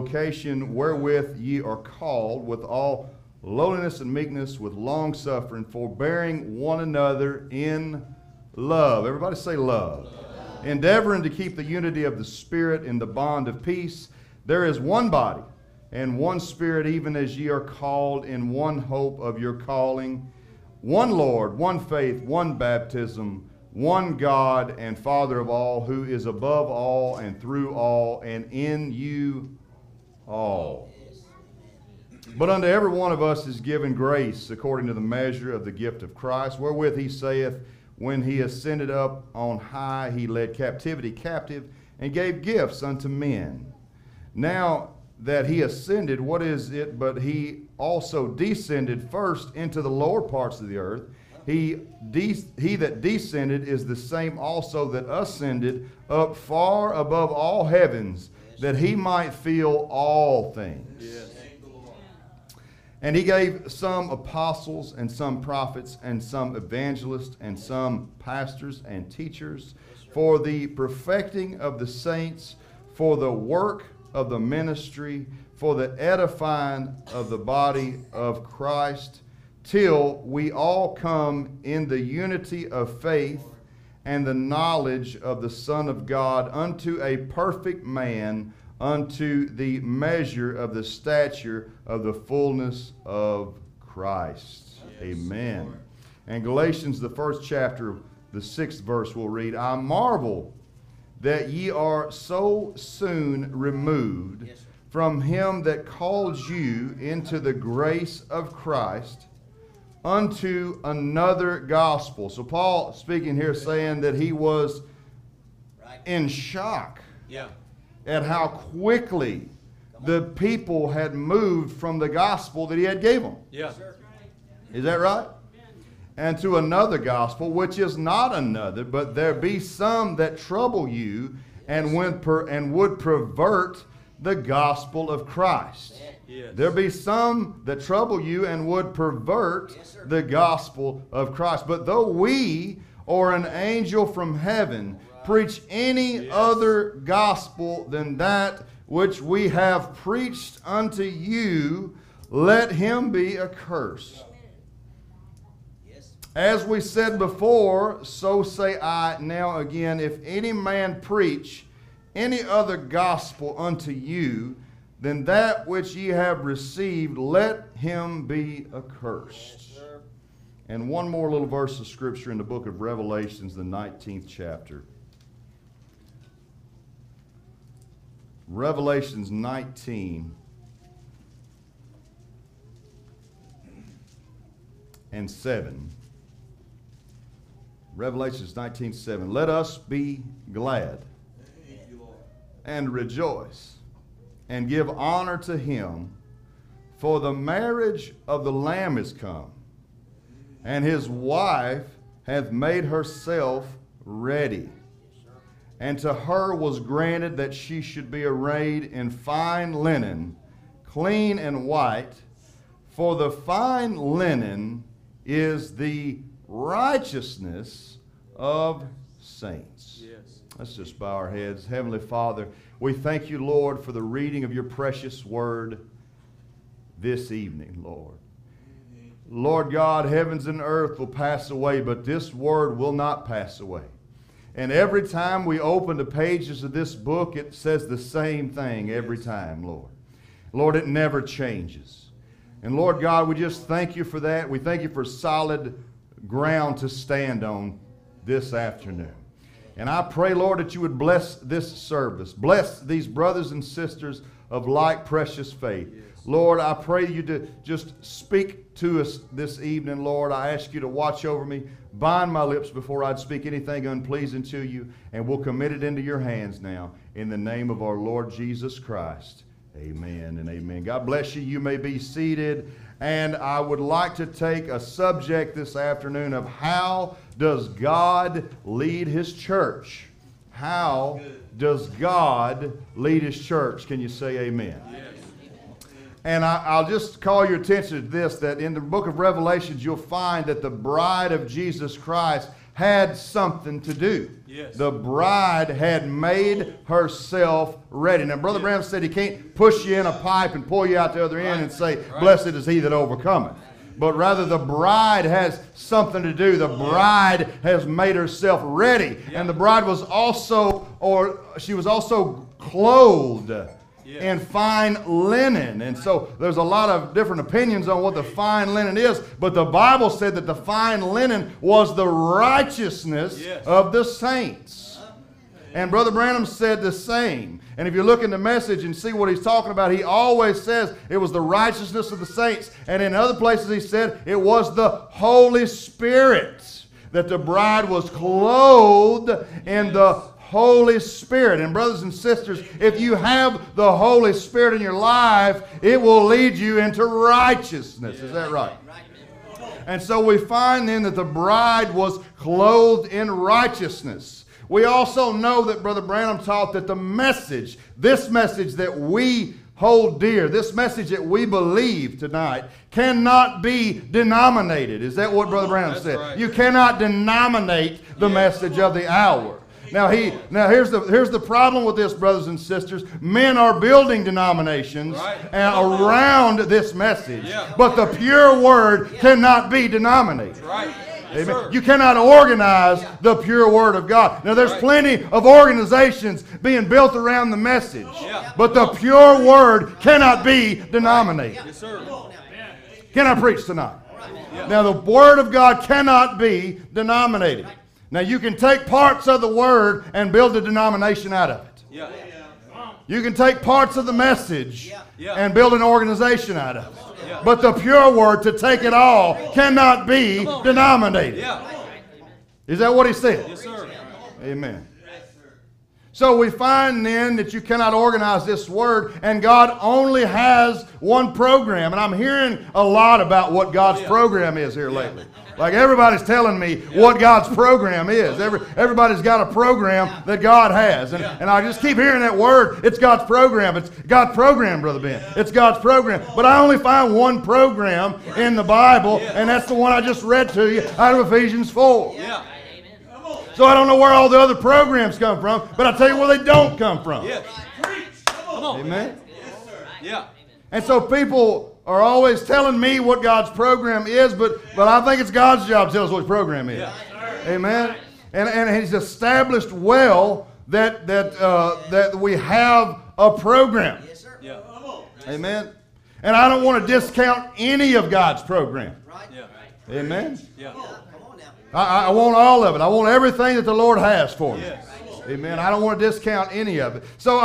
vocation wherewith ye are called, with all lowliness and meekness, with long suffering, forbearing one another in love. Everybody say love. Love. Endeavoring to keep the unity of the Spirit in the bond of peace. There is one body and one Spirit, even as ye are called in one hope of your calling. One Lord, one faith, one baptism, one God and Father of all, who is above all and through all and in you all. But unto every one of us is given grace according to the measure of the gift of Christ, wherewith he saith, when he ascended up on high, he led captivity captive and gave gifts unto men. Now that he ascended, what is it but he also descended first into the lower parts of the earth? He that descended is the same also that ascended up far above all heavens, that he might fill all things. Yes. And he gave some apostles, and some prophets, and some evangelists, and some pastors and teachers, for the perfecting of the saints, for the work of the ministry, for the edifying of the body of Christ, till we all come in the unity of faith and the knowledge of the Son of God, unto a perfect man, unto the measure of the stature of the fullness of Christ. Yes, amen. Lord. And Galatians, the 1st chapter, the 6th verse, we'll read, I marvel that ye are so soon removed from him that called you into the grace of Christ unto another gospel. So Paul speaking here saying that he was in shock. Yeah. At how quickly the people had moved from the gospel that he had gave them. Yeah. Is that right? And to another gospel, which is not another, but there be some that trouble you and would pervert the gospel of Christ. Yes. There be some that trouble you and would pervert the gospel of Christ. But though we or an angel from heaven preach any other gospel than that which we have preached unto you, let him be accursed. As we said before, so say I now again, if any man preach any other gospel unto you than that which ye have received, let him be accursed. And one more little verse of scripture in the book of Revelation, the 19th chapter. Revelations 19 and 7. Revelations 19:7. Let us be glad and rejoice and give honor to him, for the marriage of the Lamb is come, and his wife hath made herself ready. And to her was granted that she should be arrayed in fine linen, clean and white, for the fine linen is the righteousness of saints. Yes. Let's just bow our heads. Heavenly Father, we thank you, Lord, for the reading of your precious word this evening, Lord. Amen. Lord God, heavens and earth will pass away, but this word will not pass away. And every time we open the pages of this book, it says the same thing every time, Lord. Lord, it never changes. And Lord God, we just thank you for that. We thank you for solid ground to stand on this afternoon. And I pray, Lord, that you would bless this service. Bless these brothers and sisters of like precious faith. Lord, I pray you to just speak to us this evening, Lord. I ask you to watch over me. Bind my lips before I'd speak anything unpleasing to you, and we'll commit it into your hands now. In the name of our Lord Jesus Christ, amen and amen. God bless you. You may be seated. And I would like to take a subject this afternoon of how does God lead his church? How does God lead his church? Can you say amen? Yes. And I'll just call your attention to this, that in the book of Revelations, you'll find that the bride of Jesus Christ had something to do. Yes. The bride had made herself ready. Now, Brother Branham said he can't push you in a pipe and pull you out the other end and say, blessed is he that overcometh. But rather the bride has something to do. The bride has made herself ready. Yeah. And the bride was also, or she was also clothed in fine linen. And so there's a lot of different opinions on what the fine linen is, but the Bible said that the fine linen was the righteousness of the saints. And Brother Branham said the same. And if you look in the Message and see what he's talking about, he always says it was the righteousness of the saints. And in other places he said it was the Holy Spirit, that the bride was clothed in the Holy Spirit. And brothers and sisters, if you have the Holy Spirit in your life, it will lead you into righteousness. Is that right? And so we find then that the bride was clothed in righteousness. We also know that Brother Branham taught that the message, this message that we hold dear, this message that we believe tonight, cannot be denominated. Is that what Brother Branham said? Right. You cannot denominate the message of the hour. Now, here's the problem with this, brothers and sisters. Men are building denominations around this message, but the pure word cannot be denominated. Right. Amen. You cannot organize the pure word of God. Now, there's plenty of organizations being built around the message, but the pure word cannot be denominated. Yes, sir. Can I preach tonight? Now, the word of God cannot be denominated. Now, you can take parts of the word and build a denomination out of it. You can take parts of the message and build an organization out of it. But the pure word, to take it all, cannot be denominated. Is that what he said? Yes, sir. Amen. So we find then that you cannot organize this word, and God only has one program. And I'm hearing a lot about what God's program is here lately. Like everybody's telling me what God's program is. Everybody's got a program that God has. And I just keep hearing that word. It's God's program. It's God's program, Brother Ben. It's God's program. But I only find one program in the Bible, and that's the one I just read to you out of Ephesians 4. So I don't know where all the other programs come from, but I tell you where they don't come from. Amen? And so people are always telling me what God's program is, but I think it's God's job to tell us what His program is. Amen? And He's established well that we have a program. Amen? And I don't want to discount any of God's program. Amen? I want all of it. I want everything that the Lord has for me. Amen. I don't want to discount any of it. So,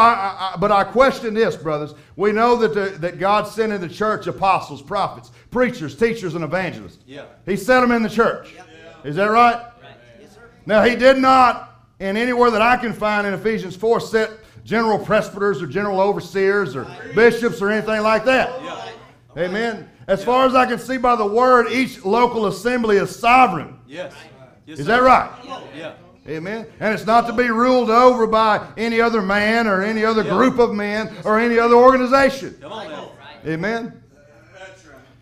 but I question this, brothers. We know that that God sent in the church apostles, prophets, preachers, teachers, and evangelists. He sent them in the church. Is that right? Yes, sir. Now, He did not, in anywhere that I can find in Ephesians 4, set general presbyters or general overseers or bishops or anything like that. Amen. As far as I can see by the word, each local assembly is sovereign. Is that right? Amen. And it's not to be ruled over by any other man or any other group of men or any other organization. Amen.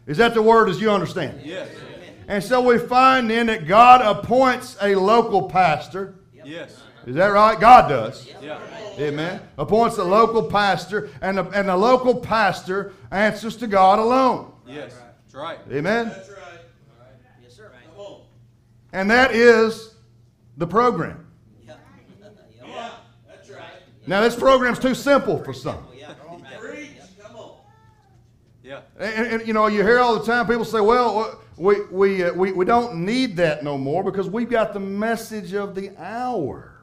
Is that the word as you understand? Yes. And so we find then that God appoints a local pastor. Is that right? God does. Amen. Appoints a local pastor, and the local pastor answers to God alone. That's right. Amen. That's right. Yes, sir. And that is the program. That's right. Now, this program's too simple for some. And you know, you hear all the time people say, "Well, we don't need that no more because we've got the message of the hour."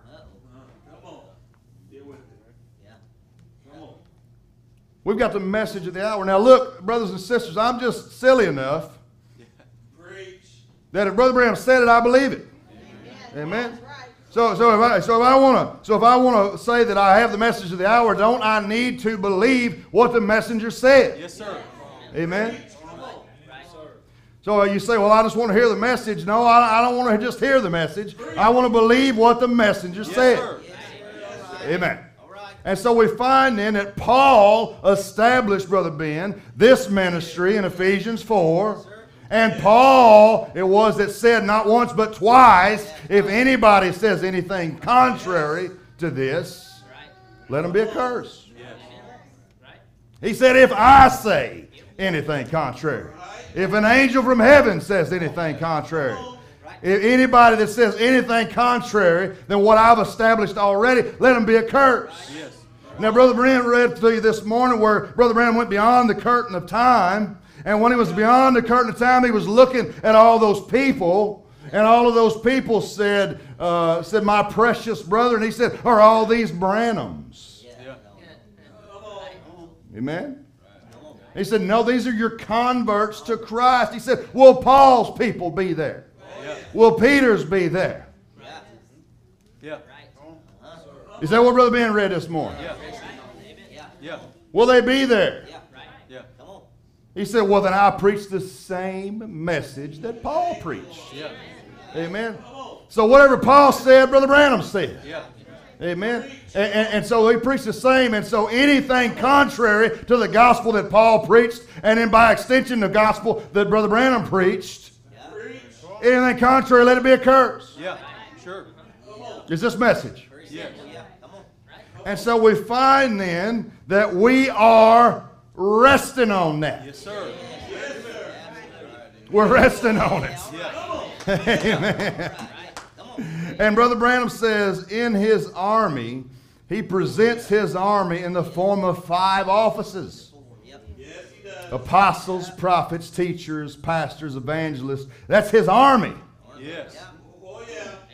We've got the message of the hour. Now, look, brothers and sisters, I'm just silly enough that if Brother Branham said it, I believe it. Amen. So if I want to say that I have the message of the hour, don't I need to believe what the messenger said? Yes, sir. Amen. So you say, well, I just want to hear the message. No, I don't want to just hear the message. I want to believe what the messenger said. Amen. And so we find then that Paul established, Brother Ben, this ministry in Ephesians 4. And Paul it was that said not once but twice, if anybody says anything contrary to this, let him be accursed. He said, if I say anything contrary, if an angel from heaven says anything contrary, if anybody that says anything contrary than what I've established already, let them be accursed. Now, Brother Branham read to you this morning where Brother Branham went beyond the curtain of time. And when he was beyond the curtain of time, he was looking at all those people. And all of those people said, my precious brother. And he said, are all these Branhams? Amen? He said, no, these are your converts to Christ. He said, will Paul's people be there? Yeah. Will Peter's be there? Yeah. Is that what Brother Ben read this morning? Yeah. Will they be there? Yeah. He said, well, then I preach the same message that Paul preached. Yeah. Amen? So whatever Paul said, Brother Branham said. Yeah. Amen. And so he preached the same. And so anything contrary to the gospel that Paul preached, and then by extension the gospel that Brother Branham preached, anything contrary, let it be a curse. Yeah, sure. Is this message? Yes. And so we find then that we are resting on that. Yes, sir. Yes, sir. We're resting on it. Amen. And Brother Branham says in his army, he presents his army in the form of 5 offices. Apostles, prophets, teachers, pastors, evangelists. That's his army. Yes.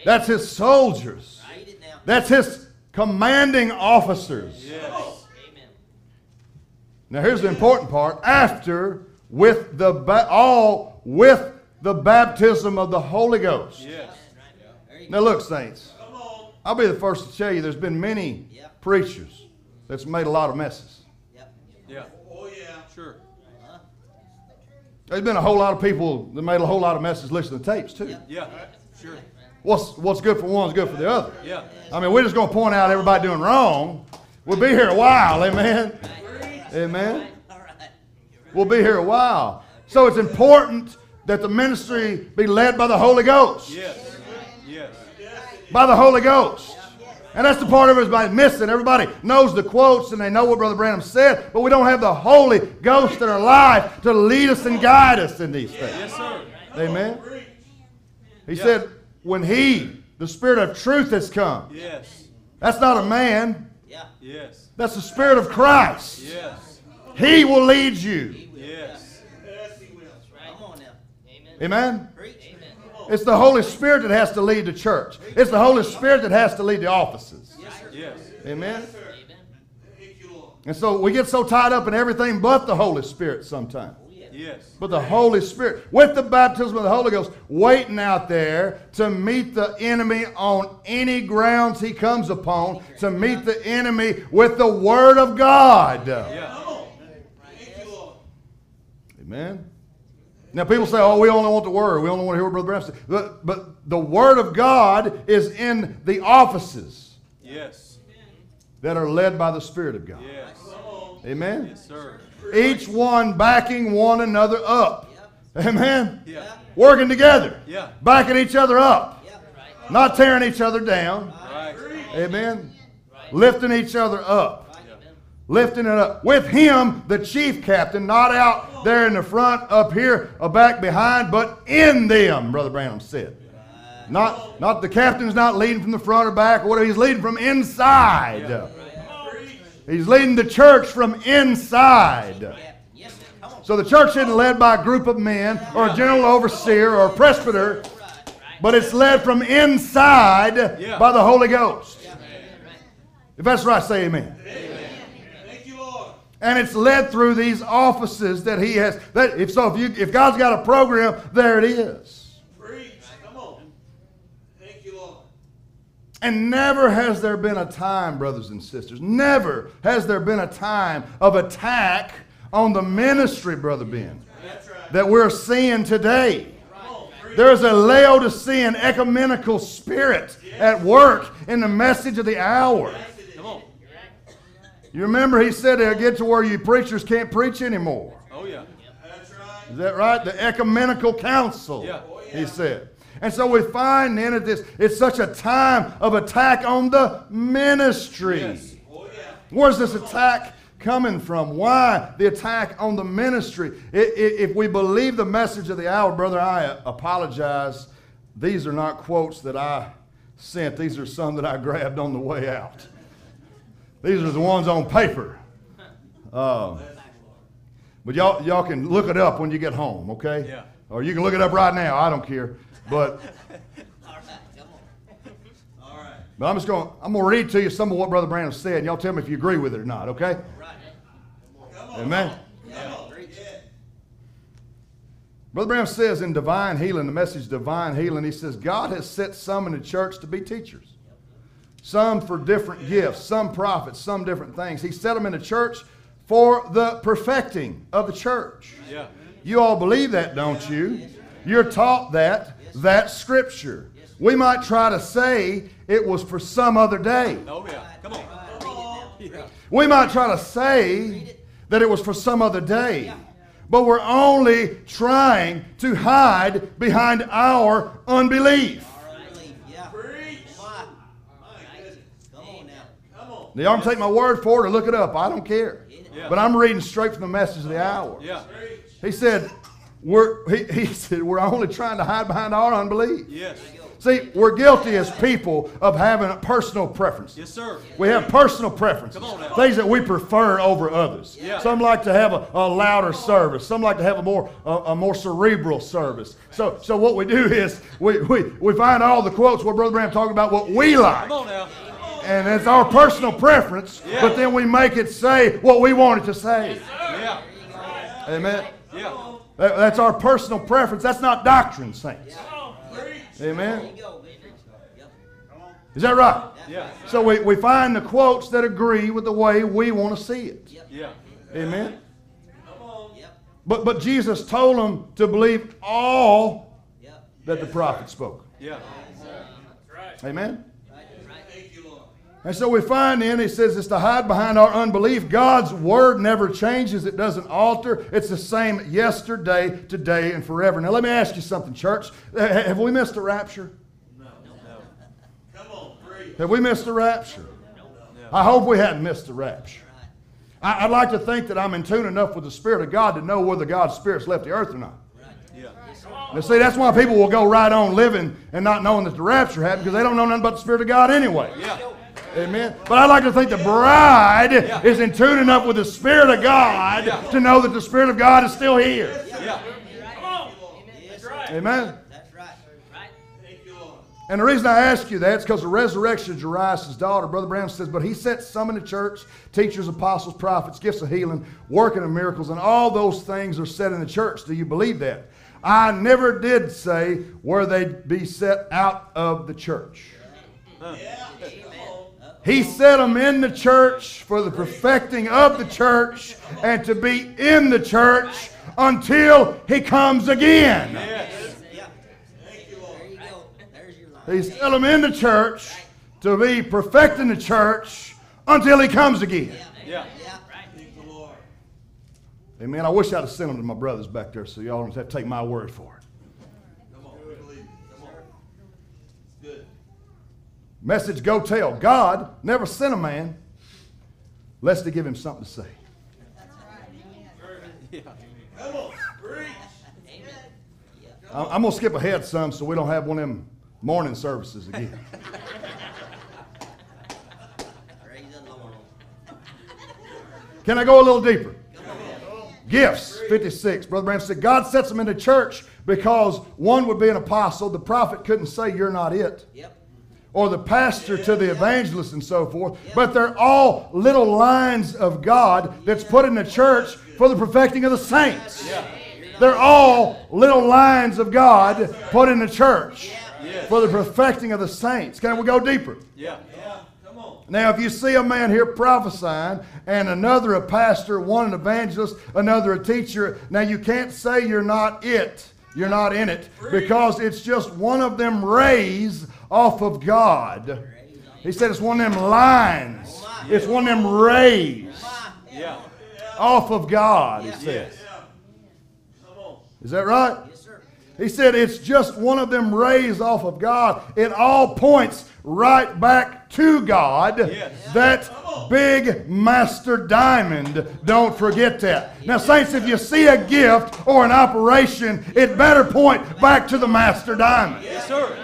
That's his soldiers. That's his commanding officers. Yes. Now here's the important part. After, with the all with the baptism of the Holy Ghost. Yes. Now look, saints, I'll be the first to tell you there's been many preachers that's made a lot of messes. Yeah. Oh, yeah. Sure. There's been a whole lot of people that made a whole lot of messes listening to tapes, too. Yeah. Sure. What's good for one is good for the other. Yeah. I mean, we're just going to point out everybody doing wrong. We'll be here a while. Amen. Amen. We'll be here a while. So it's important that the ministry be led by the Holy Ghost. Yes. Yes. By the Holy Ghost. And that's the part everybody's missing. Everybody knows the quotes and they know what Brother Branham said, but we don't have the Holy Ghost in our life to lead us and guide us in these things. Yes, sir. Amen. He said, when he, the Spirit of truth, has come. Yes. That's not a man. Yes. That's the Spirit of Christ. Yes. He will lead you. Yes. He will. Come on now. Amen. Amen. It's the Holy Spirit that has to lead the church. It's the Holy Spirit that has to lead the offices. Yes. Amen? And so we get so tied up in everything but the Holy Spirit sometimes. Yes. But the Holy Spirit, with the baptism of the Holy Ghost, waiting out there to meet the enemy on any grounds he comes upon, to meet the enemy with the Word of God. Amen? Now people say, oh, we only want the Word. We only want to hear what Brother Branham says. But the Word of God is in the offices that are led by the Spirit of God. Yes. Amen? Yes, sir. Each one backing one another up. Amen? Yeah. Working together. Yeah. Backing each other up. Yeah. Right. Not tearing each other down. Right. Amen? Right. Lifting each other up. Lifting it up. With him, the chief captain, not out there in the front, up here, or back behind, but in them, Brother Branham said. Not the captain's not leading from the front or back or whatever. He's leading from inside. He's leading the church from inside. So the church isn't led by a group of men or a general overseer or a presbyter, but it's led from inside by the Holy Ghost. If that's right, say amen. And it's led through these offices that he has. If God's got a program, there it is. Preach. Come on. Thank you, Lord. And never has there been a time, brothers and sisters, never has there been a time of attack on the ministry, Brother Ben, that we're seeing today. There is a Laodicean ecumenical spirit at work in the message of the hour. You remember he said they'll get to where you preachers can't preach anymore. Oh, yeah. That's right. Is that right? The ecumenical council, yeah. Oh, yeah. He said. And so we find then at this, it's such a time of attack on the ministry. Yes. Oh, yeah. Where's this attack coming from? Why the attack on the ministry? If we believe the message of the hour, brother, I apologize. These are not quotes that I sent. These are some that I grabbed on the way out. These are the ones on paper. But y'all can look it up when you get home, okay? Yeah. Or you can look it up right now. I don't care. But all right, come on. All right. But I'm gonna read to you some of what Brother Branham said, and y'all tell me if you agree with it or not, okay? Right. Come on. Amen. Come on. Yeah. Brother Branham says in Divine Healing, the message Divine Healing, he says, God has set some in the church to be teachers. Some for different gifts, some prophets, some different things. He set them in the church for the perfecting of the church. Yeah. You all believe that, don't you? You're taught that. That's Scripture. We might try to say it was for some other day. Oh, yeah. Come on. We might try to say that it was for some other day, but we're only trying to hide behind our unbelief. Now, y'all can take my word for it or look it up. I don't care. Yeah. But I'm reading straight from the message of the hour. Yeah. He said, we're only trying to hide behind our unbelief. Yes. See, we're guilty as people of having personal preferences. Yes, sir. We have personal preferences. Come on now. Things that we prefer over others. Yeah. Some like to have a louder service. Some like to have a more cerebral service. So what we do is we find all the quotes where Brother Bram talking about what we like. Come on now. And it's our personal preference, yeah. But then we make it say what we want it to say. Yeah. Amen. Yeah. That's our personal preference. That's not doctrine, saints. Yeah. Amen. Is that right? Yeah. So we find the quotes that agree with the way we want to see it. Yeah. Amen. But Jesus told them to believe all that the prophet spoke. Yeah. Amen. And so we find then, he says, it's to hide behind our unbelief. God's word never changes. It doesn't alter. It's the same yesterday, today, and forever. Now, let me ask you something, church. Have we missed the rapture? No. Come on, free. Have we missed the rapture? No. I hope we hadn't missed the rapture. I'd like to think that I'm in tune enough with the Spirit of God to know whether God's Spirit's left the earth or not. Now see, that's why people will go right on living and not knowing that the rapture happened, because they don't know nothing about the Spirit of God anyway. Yeah. Amen. But I like to think the bride is in tune enough with the Spirit of God to know that the Spirit of God is still here. Yeah. Come on. That's right. Amen. That's right. Thank you, Lord. And the reason I ask you that is because the resurrection of Jairus' daughter, Brother Brown says, but he set some in the church, teachers, apostles, prophets, gifts of healing, working of miracles, and all those things are set in the church. Do you believe that? I never did say where they'd be set out of the church. Yeah. He set them in the church for the perfecting of the church and to be in the church until he comes again. Yes. He set them in the church to be perfecting the church until he comes again. Yeah. Amen. I wish I'd have sent them to my brothers back there so y'all don't have to take my word for it. Message, go tell. God never sent a man lest to give him something to say. I'm going to skip ahead some so we don't have one of them morning services again. Can I go a little deeper? Gifts, 56. Brother Branham said, God sets them in the church because one would be an apostle. The prophet couldn't say you're not it. Yep. Or the pastor to the evangelist and so forth. But they're all little lines of God that's put in the church for the perfecting of the saints. They're all little lines of God put in the church for the perfecting of the saints. Can we go deeper? Yeah. Now, if you see a man here prophesying and another a pastor, one an evangelist, another a teacher, now you can't say you're not it. You're not in it because it's just one of them rays off of God. He said it's one of them lines. It's one of them rays off of God, he says. Is that right? Yes, sir. He said it's just one of them rays off of God. It all points right back to God. Yes. That big master diamond. Don't forget that. Now, saints, if you see a gift or an operation, it better point back to the master diamond. Yes, sir.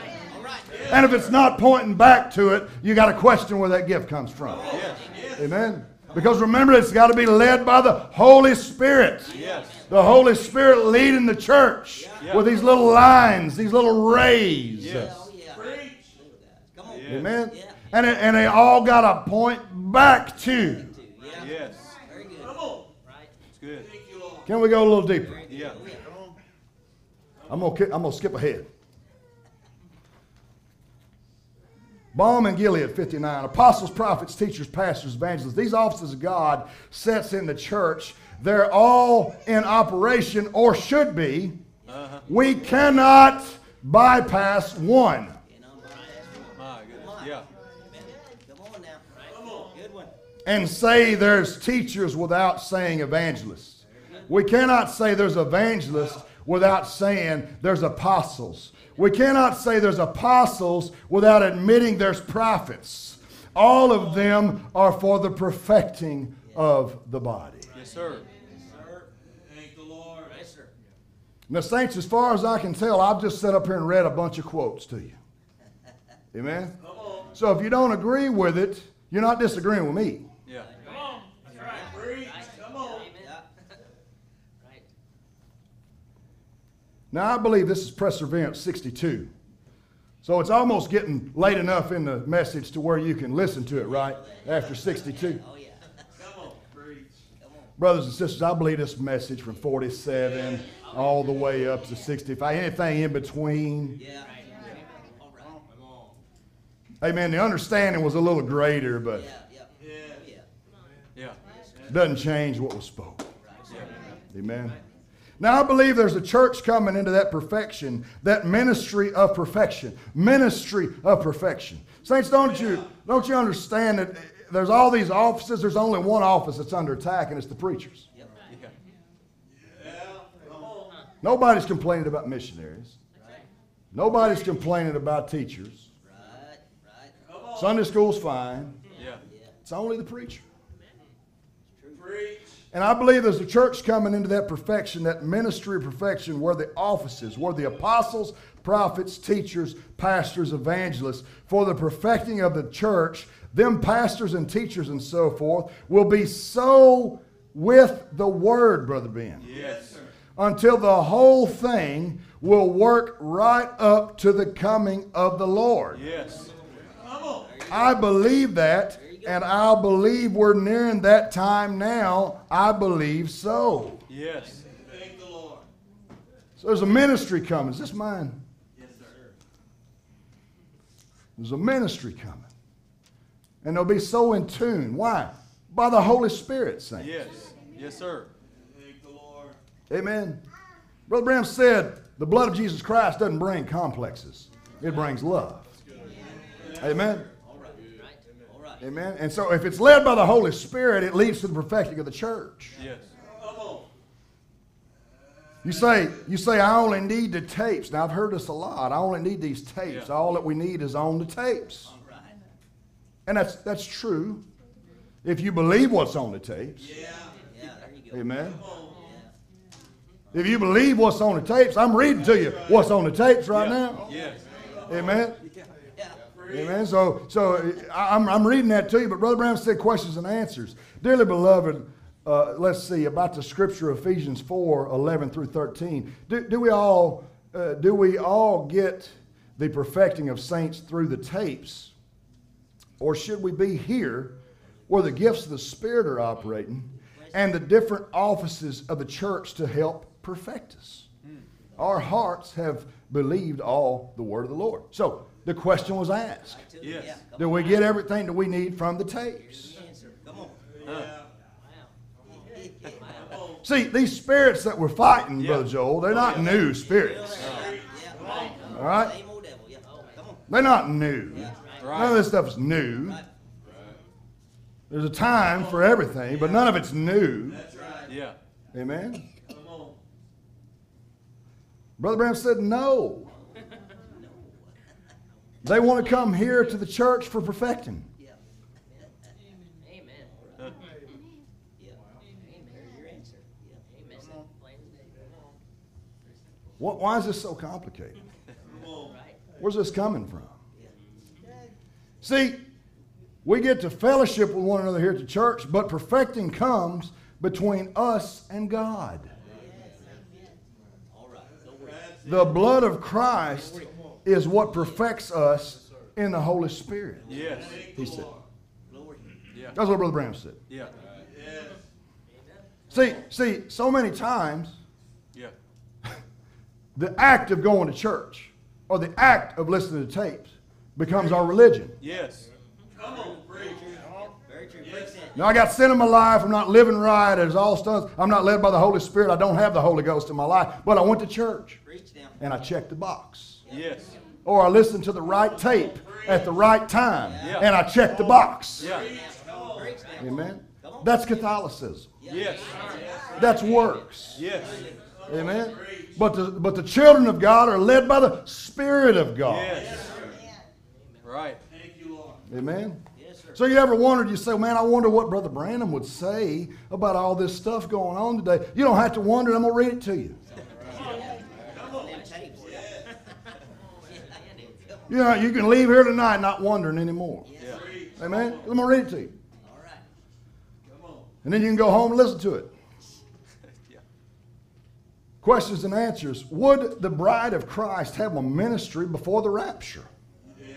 And if it's not pointing back to it, you got to question where that gift comes from. Yes. Amen. Because remember, it's got to be led by the Holy Spirit. Yes. The Holy Spirit leading the church with these little lines, these little rays. Yes. Amen. Yeah. And they all got to point back to. Yeah. Yes. Very good. Come on. Right. It's good. Can we go a little deeper? Yeah. I'm gonna skip ahead. Balm and Gilead, 59. Apostles, prophets, teachers, pastors, evangelists. These offices of God sets in the church. They're all in operation or should be. Uh-huh. We cannot bypass one. And say there's teachers without saying evangelists. We cannot say there's evangelists without saying there's apostles. We cannot say there's apostles without admitting there's prophets. All of them are for the perfecting of the body. Yes, sir. Thank the Lord. Yes, sir. Now, saints, as far as I can tell, I've just sat up here and read a bunch of quotes to you. Amen? So if you don't agree with it, you're not disagreeing with me. Yeah. Come on. That's right. Breathe. Come on. Now, I believe this is Perseverance 62. So it's almost getting late enough in the message to where you can listen to it, right? After 62. Oh, yeah. Come on. Breathe. Brothers and sisters, I believe this message from 47 all the way up to 65. Anything in between. Yeah. Amen. The understanding was a little greater, but doesn't change what was spoken. Amen. Now, I believe there's a church coming into that perfection, that ministry of perfection. Ministry of perfection. Saints, don't you understand that there's all these offices? There's only one office that's under attack, and it's the preachers. Nobody's complaining about missionaries. Nobody's complaining about teachers. Sunday school's fine. Yeah. It's only the preacher. Preach. And I believe there's a church coming into that perfection, that ministry of perfection, where the offices, where the apostles, prophets, teachers, pastors, evangelists, for the perfecting of the church, them pastors and teachers and so forth, will be so with the word, Brother Ben. Yes, sir. Until the whole thing will work right up to the coming of the Lord. Yes. I believe that, and I believe we're nearing that time now. I believe so. Yes. Thank the Lord. So there's a ministry coming. Is this mine? Yes, sir. There's a ministry coming. And they'll be so in tune. Why? By the Holy Spirit, saints. Yes. Yes, sir. Thank the Lord. Amen. Brother Branham said, the blood of Jesus Christ doesn't bring complexes. It brings love. Amen. Amen. And so if it's led by the Holy Spirit, it leads to the perfecting of the church. Yes. You say, I only need the tapes. Now, I've heard this a lot. I only need these tapes. Yeah. All that we need is on the tapes. All right. And that's true. If you believe what's on the tapes. Yeah. Yeah, there you go. Amen. Yeah. If you believe what's on the tapes, I'm reading to you what's on the tapes right now. Yes. Amen. Yeah. Amen. So I'm reading that to you, but Brother Brown said questions and answers. Dearly beloved, let's see, about the scripture of Ephesians 4:11-13. Do we all get the perfecting of saints through the tapes? Or should we be here where the gifts of the Spirit are operating and the different offices of the church to help perfect us? Our hearts have believed all the word of the Lord. So, the question was asked. Yes. Do we get everything that we need from the tapes? Come on. See, these spirits that we're fighting, Brother Joel, they're not new spirits. All right? They're not new. None of this stuff is new. There's a time for everything, but none of it's new. Amen? Brother Branham said, no. They want to come here to the church for perfecting. Amen. Why is this so complicated? Where's this coming from? See, we get to fellowship with one another here at the church, but perfecting comes between us and God. The blood of Christ is what perfects us in the Holy Spirit. Yes. He said. That's what Brother Branham said. Yeah. See, so many times, the act of going to church or the act of listening to tapes becomes our religion. Yes. Come on, preach. Now, I got sin in my life. I'm not living right. It's all stunts. I'm not led by the Holy Spirit. I don't have the Holy Ghost in my life. But I went to church and I checked the box. Yes. Or I listened to the right tape at the right time and I checked the box. Amen. That's Catholicism. Yes. That's works. Yes. Amen. But the children of God are led by the Spirit of God. Yes. Right. Thank you, Lord. Amen. So you ever wondered, you say, man, I wonder what Brother Branham would say about all this stuff going on today. You don't have to wonder. I'm going to read it to you. You know, you can leave here tonight not wondering anymore. Yeah. Amen? I'm going to read it to you. All right. Come on. And then you can go home and listen to it. Questions and answers. Would the bride of Christ have a ministry before the rapture? Yeah.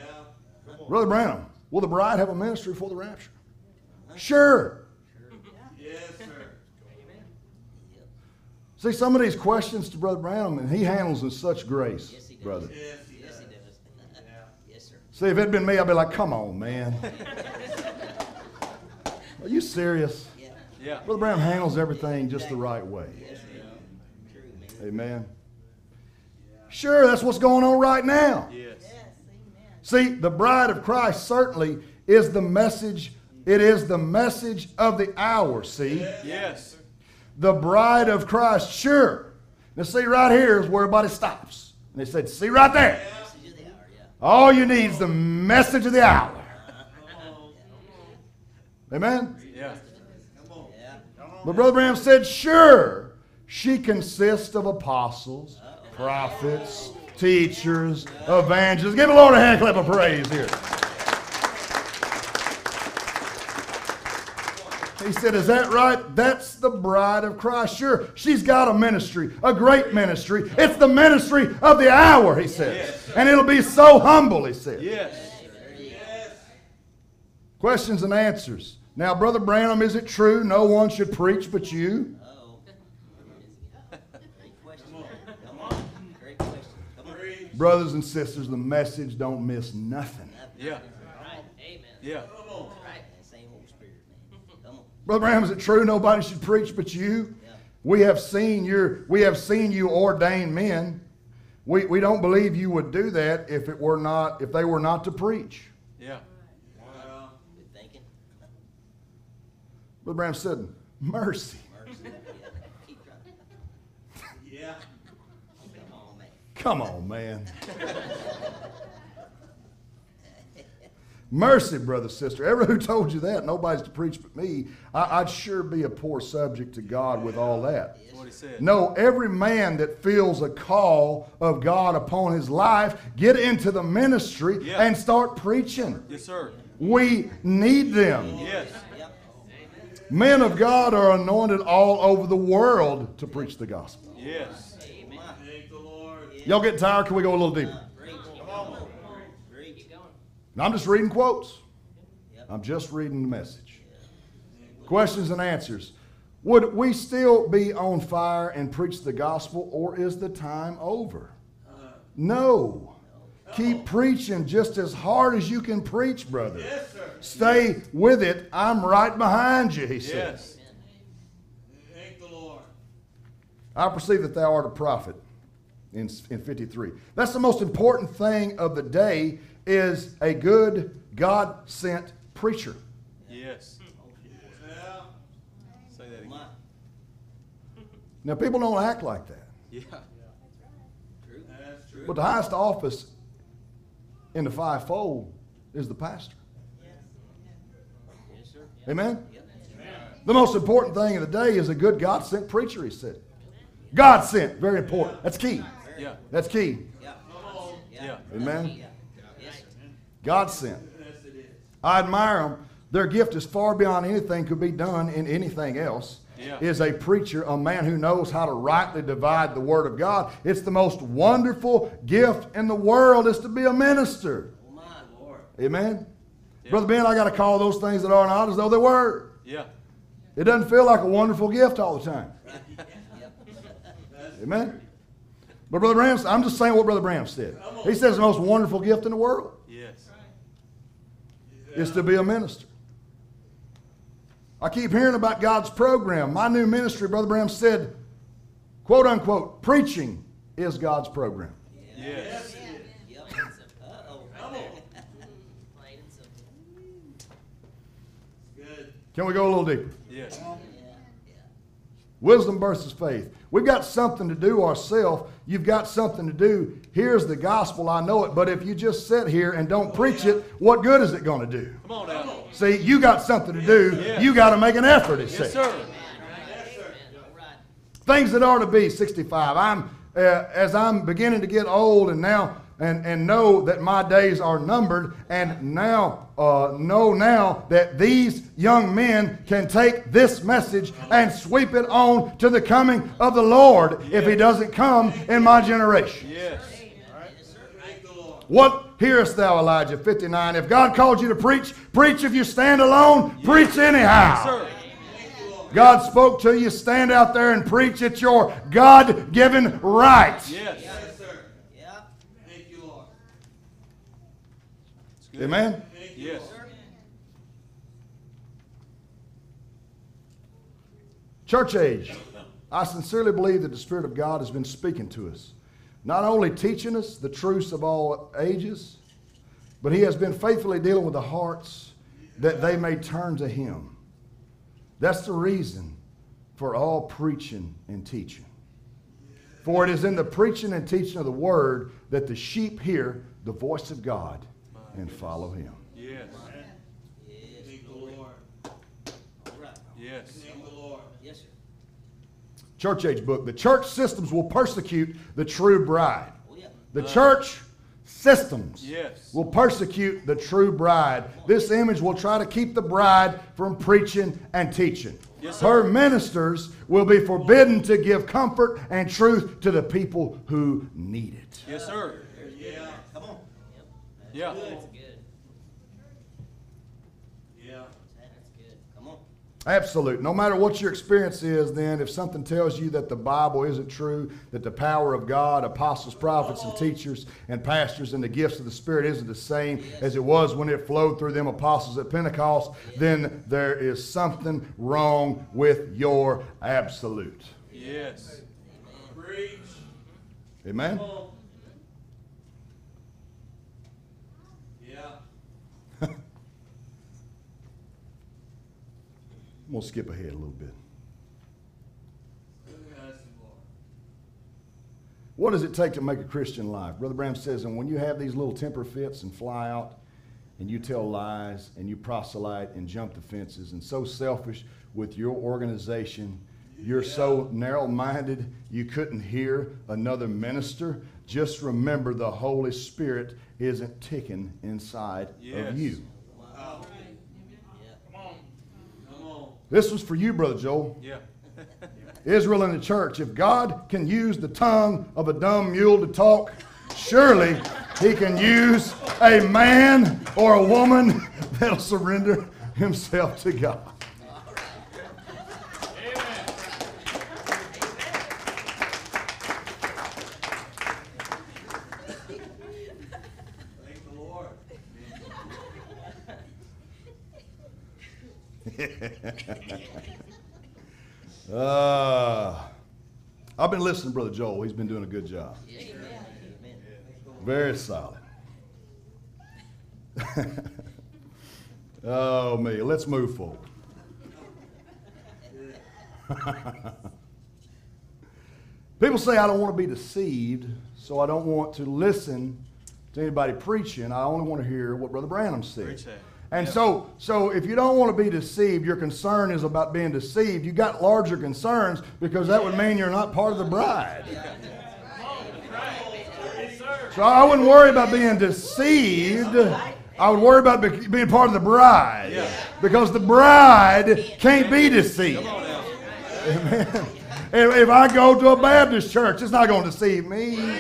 Brother Branham. Will the bride have a ministry for the rapture? Sure. Yes, sir. Amen. See, some of these questions to Brother Branham, and he handles with such grace, yes, he does. Brother. Yes, he does. Yes, sir. See, if it had been me, I'd be like, come on, man. Are you serious? Yeah. Brother Branham handles everything just the right way. Yes, yeah. Amen. Yeah. Sure, that's what's going on right now. Yes. See, the bride of Christ certainly is the message. It is the message of the hour, see? Yes. The bride of Christ, sure. Now, see, right here is where everybody stops. And they said, see right there. All you need is the message of the hour. Amen? Yeah. But Brother Branham said, sure, she consists of apostles, prophets, teachers, evangelists. Give the Lord a hand clap of praise here. He said, is that right? That's the bride of Christ. Sure, she's got a ministry, a great ministry. It's the ministry of the hour, he says. And it'll be so humble, he said. Yes. Questions and answers. Now, Brother Branham, is it true no one should preach but you? Brothers and sisters, the message, don't miss nothing. Yeah. Right. Amen. Yeah. Right. Same old spirit, man. Come on. Brother Branham, is it true nobody should preach but you? Yeah. We have seen you ordained men. We don't believe you would do that if they were not to preach. Yeah. Wow. Well, good thinking. Brother Branham said, mercy. Yeah. Come on, man. Mercy, brother, sister. Ever who told you that, nobody's to preach but me, I'd sure be a poor subject to God with all that. No, every man that feels a call of God upon his life, get into the ministry and start preaching. Yes, sir. We need them. Yes. Men of God are anointed all over the world to preach the gospel. Yes. Y'all get tired? Can we go a little deeper? Now, I'm just reading quotes. I'm just reading the message. Questions and answers. Would we still be on fire and preach the gospel, or is the time over? No. Keep preaching just as hard as you can preach, brother. Stay with it. I'm right behind you, he says. Thank the Lord. I perceive that thou art a prophet. In 53. That's the most important thing of the day, is a good God-sent preacher. Yes. Yeah. Say that again. Now, people don't act like that. Yeah. True. But the highest office in the fivefold is the pastor. Yes. Yes, sir. Amen? Yes. Amen? The most important thing of the day is a good God-sent preacher, he said. God-sent, very important. That's key. Yeah. That's key. Yeah. Yeah. Amen? Yeah. God-sent. I admire them. Their gift is far beyond anything could be done in anything else. Yeah. Is a preacher, a man who knows how to rightly divide the Word of God. It's the most wonderful gift in the world is to be a minister. Oh my Lord. Amen? Yeah. Brother Ben, I got to call those things that are not as though they were. Yeah. It doesn't feel like a wonderful gift all the time. Amen? But Brother Branham, I'm just saying what Brother Branham said. He says the most wonderful gift in the world. Yes. Yeah. Is to be a minister. I keep hearing about God's program. My new ministry, Brother Branham said, quote unquote, preaching is God's program. Yes. Yes. Can we go a little deeper? Yes. Wisdom versus faith. We've got something to do ourselves. You've got something to do. Here's the gospel. I know it. But if you just sit here and don't preach it, what good is it going to do? Come on now. See, you got something to do. Yes. You got to make an effort, it says. Yes, sir. Amen. Yes, sir. Things that are to be. 65. As I'm beginning to get old and now and know that my days are numbered and now know now that these young men can take this message and sweep it on to the coming of the Lord. Yes. If he doesn't come in my generation. Yes. Right. What hearest thou, Elijah? 59. If God called you to preach, preach. If you stand alone, yes, preach anyhow. Yes, God spoke to you. Stand out there and preach. It's your God-given right. Yes. Yes, sir. Yeah. Thank you, Lord. Amen? Thank you, yes. Lord. Church age. I sincerely believe that the Spirit of God has been speaking to us. Not only teaching us the truths of all ages, but he has been faithfully dealing with the hearts that they may turn to him. That's the reason for all preaching and teaching. For it is in the preaching and teaching of the word that the sheep hear the voice of God and follow him. Yes. Thank the Lord. All right. Yes. Thank the Lord. Yes, sir. Church age book. The church systems will persecute the true bride. The church systems, yes, will persecute the true bride. This image will try to keep the bride from preaching and teaching. Yes, her ministers will be forbidden to give comfort and truth to the people who need it. Yes, sir. Yeah. Come on. Yeah. That's good. Yeah. That's good. Come on. Absolute. No matter what your experience is, then, if something tells you that the Bible isn't true, that the power of God, apostles, prophets, and teachers, and pastors, and the gifts of the Spirit isn't the same as it was when it flowed through them apostles at Pentecost, then there is something wrong with your absolute. Yes. Preach. Amen? Yeah. I'm going to skip ahead a little bit. What does it take to make a Christian life? Brother Branham says, and when you have these little temper fits and fly out and you tell lies and you proselyte and jump the fences and so selfish with your organization, you're so narrow-minded you couldn't hear another minister, just remember the Holy Spirit isn't ticking inside of you. Wow. This was for you, Brother Joel. Yeah. Israel and the church. If God can use the tongue of a dumb mule to talk, surely he can use a man or a woman that'll surrender himself to God. All right. Amen. Thank the Lord. I've been listening to Brother Joel. He's been doing a good job. Amen. Very solid. Oh, me. Let's move forward. People say, I don't want to be deceived, So I don't want to listen to anybody preaching. I only want to hear what Brother Branham said. And yep. So if you don't want to be deceived, your concern is about being deceived. You got larger concerns because that would mean you're not part of the bride. So I wouldn't worry about being deceived. I would worry about being part of the bride. Because the bride can't be deceived. Amen. If I go to a Baptist church, it's not going to deceive me.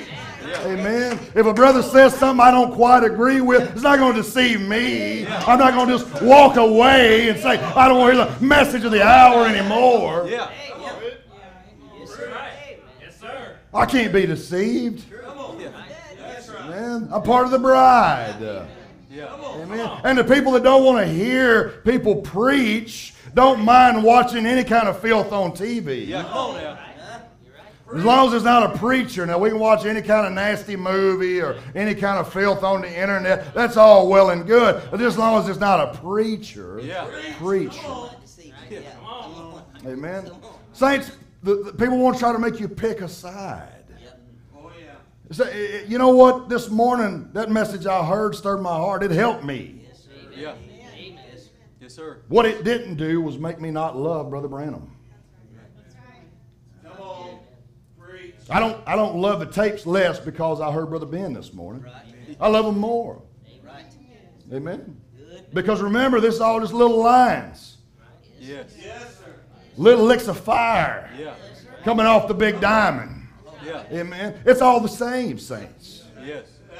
Amen. If a brother says something I don't quite agree with, it's not going to deceive me. I'm not going to just walk away and say, I don't want to hear the message of the hour anymore. I can't be deceived. Amen. I'm part of the bride. Amen. And the people that don't want to hear people preach don't mind watching any kind of filth on TV. As long as it's not a preacher. Now, we can watch any kind of nasty movie or any kind of filth on the internet. That's all well and good. But as long as it's not a preacher. Amen. Saints, the people want to try to make you pick a side. So, you know what? This morning, that message I heard stirred my heart. It helped me. What it didn't do was make me not love Brother Branham. I don't love the tapes less because I heard Brother Ben this morning. I love them more. Amen. Because remember, this is all just little lines. Little licks of fire coming off the big diamond. Amen. It's all the same, saints.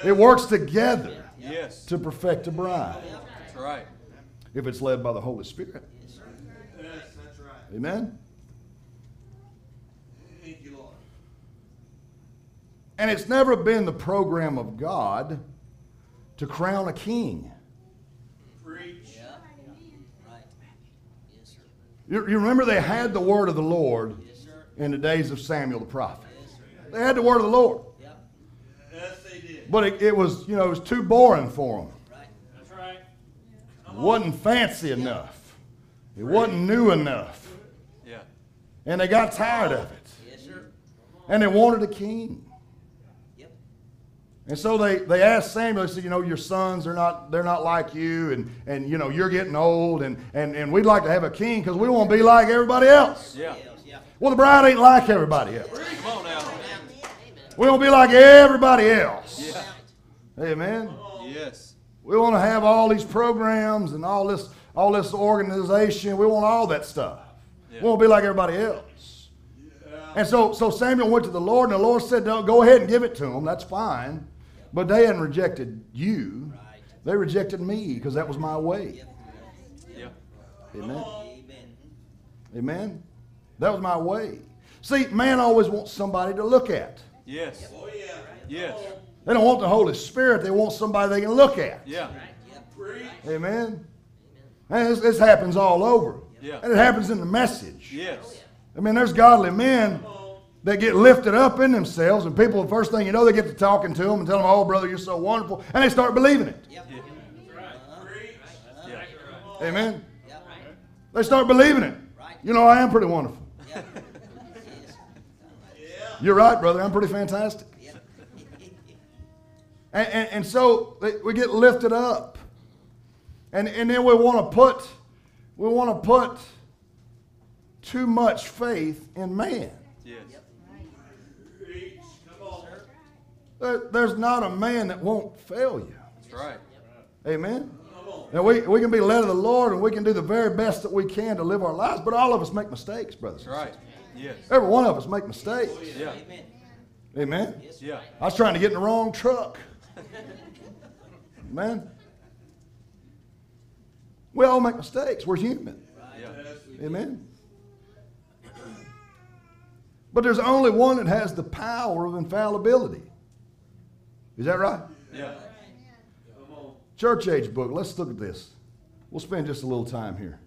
It works together to perfect a bride. That's right. If it's led by the Holy Spirit. Amen. And it's never been the program of God to crown a king. You remember they had the word of the Lord in the days of Samuel the prophet. They had the word of the Lord. But it was too boring for them. It wasn't fancy enough. It wasn't new enough. And they got tired of it. And they wanted a king. And so they asked Samuel, they said, your sons are not like you, and you're getting old, and we'd like to have a king because we want to be like everybody else. Well, the bride ain't like everybody else. Come on now. We want to be like everybody else. Amen. Yes. We want to have all these programs and all this organization. We want all that stuff. We want to be like everybody else. And so Samuel went to the Lord, and the Lord said, no, go ahead and give it to them. That's fine. But they hadn't rejected you. They rejected me because that was my way. Amen. Amen. That was my way. See, man always wants somebody to look at. They don't want the Holy Spirit. They want somebody they can look at. Amen. And this happens all over. And it happens in the message. I mean, there's godly men that get lifted up in themselves, and people, the first thing you know, they get to talking to them and tell them, oh, brother, you're so wonderful, and they start believing it. Amen. They start believing it. I am pretty wonderful. You're right, brother, I'm pretty fantastic. And so we get lifted up. And then we want to put too much faith in man. There's not a man that won't fail you. That's right. Amen. Now we can be led of the Lord, and we can do the very best that we can to live our lives, but all of us make mistakes, brothers. That's right. Yes. Every one of us make mistakes. Amen. I was trying to get in the wrong truck. Amen. We all make mistakes. We're human. Amen. But there's only one that has the power of infallibility. Is that right? Church age book. Let's look at this. We'll spend just a little time here.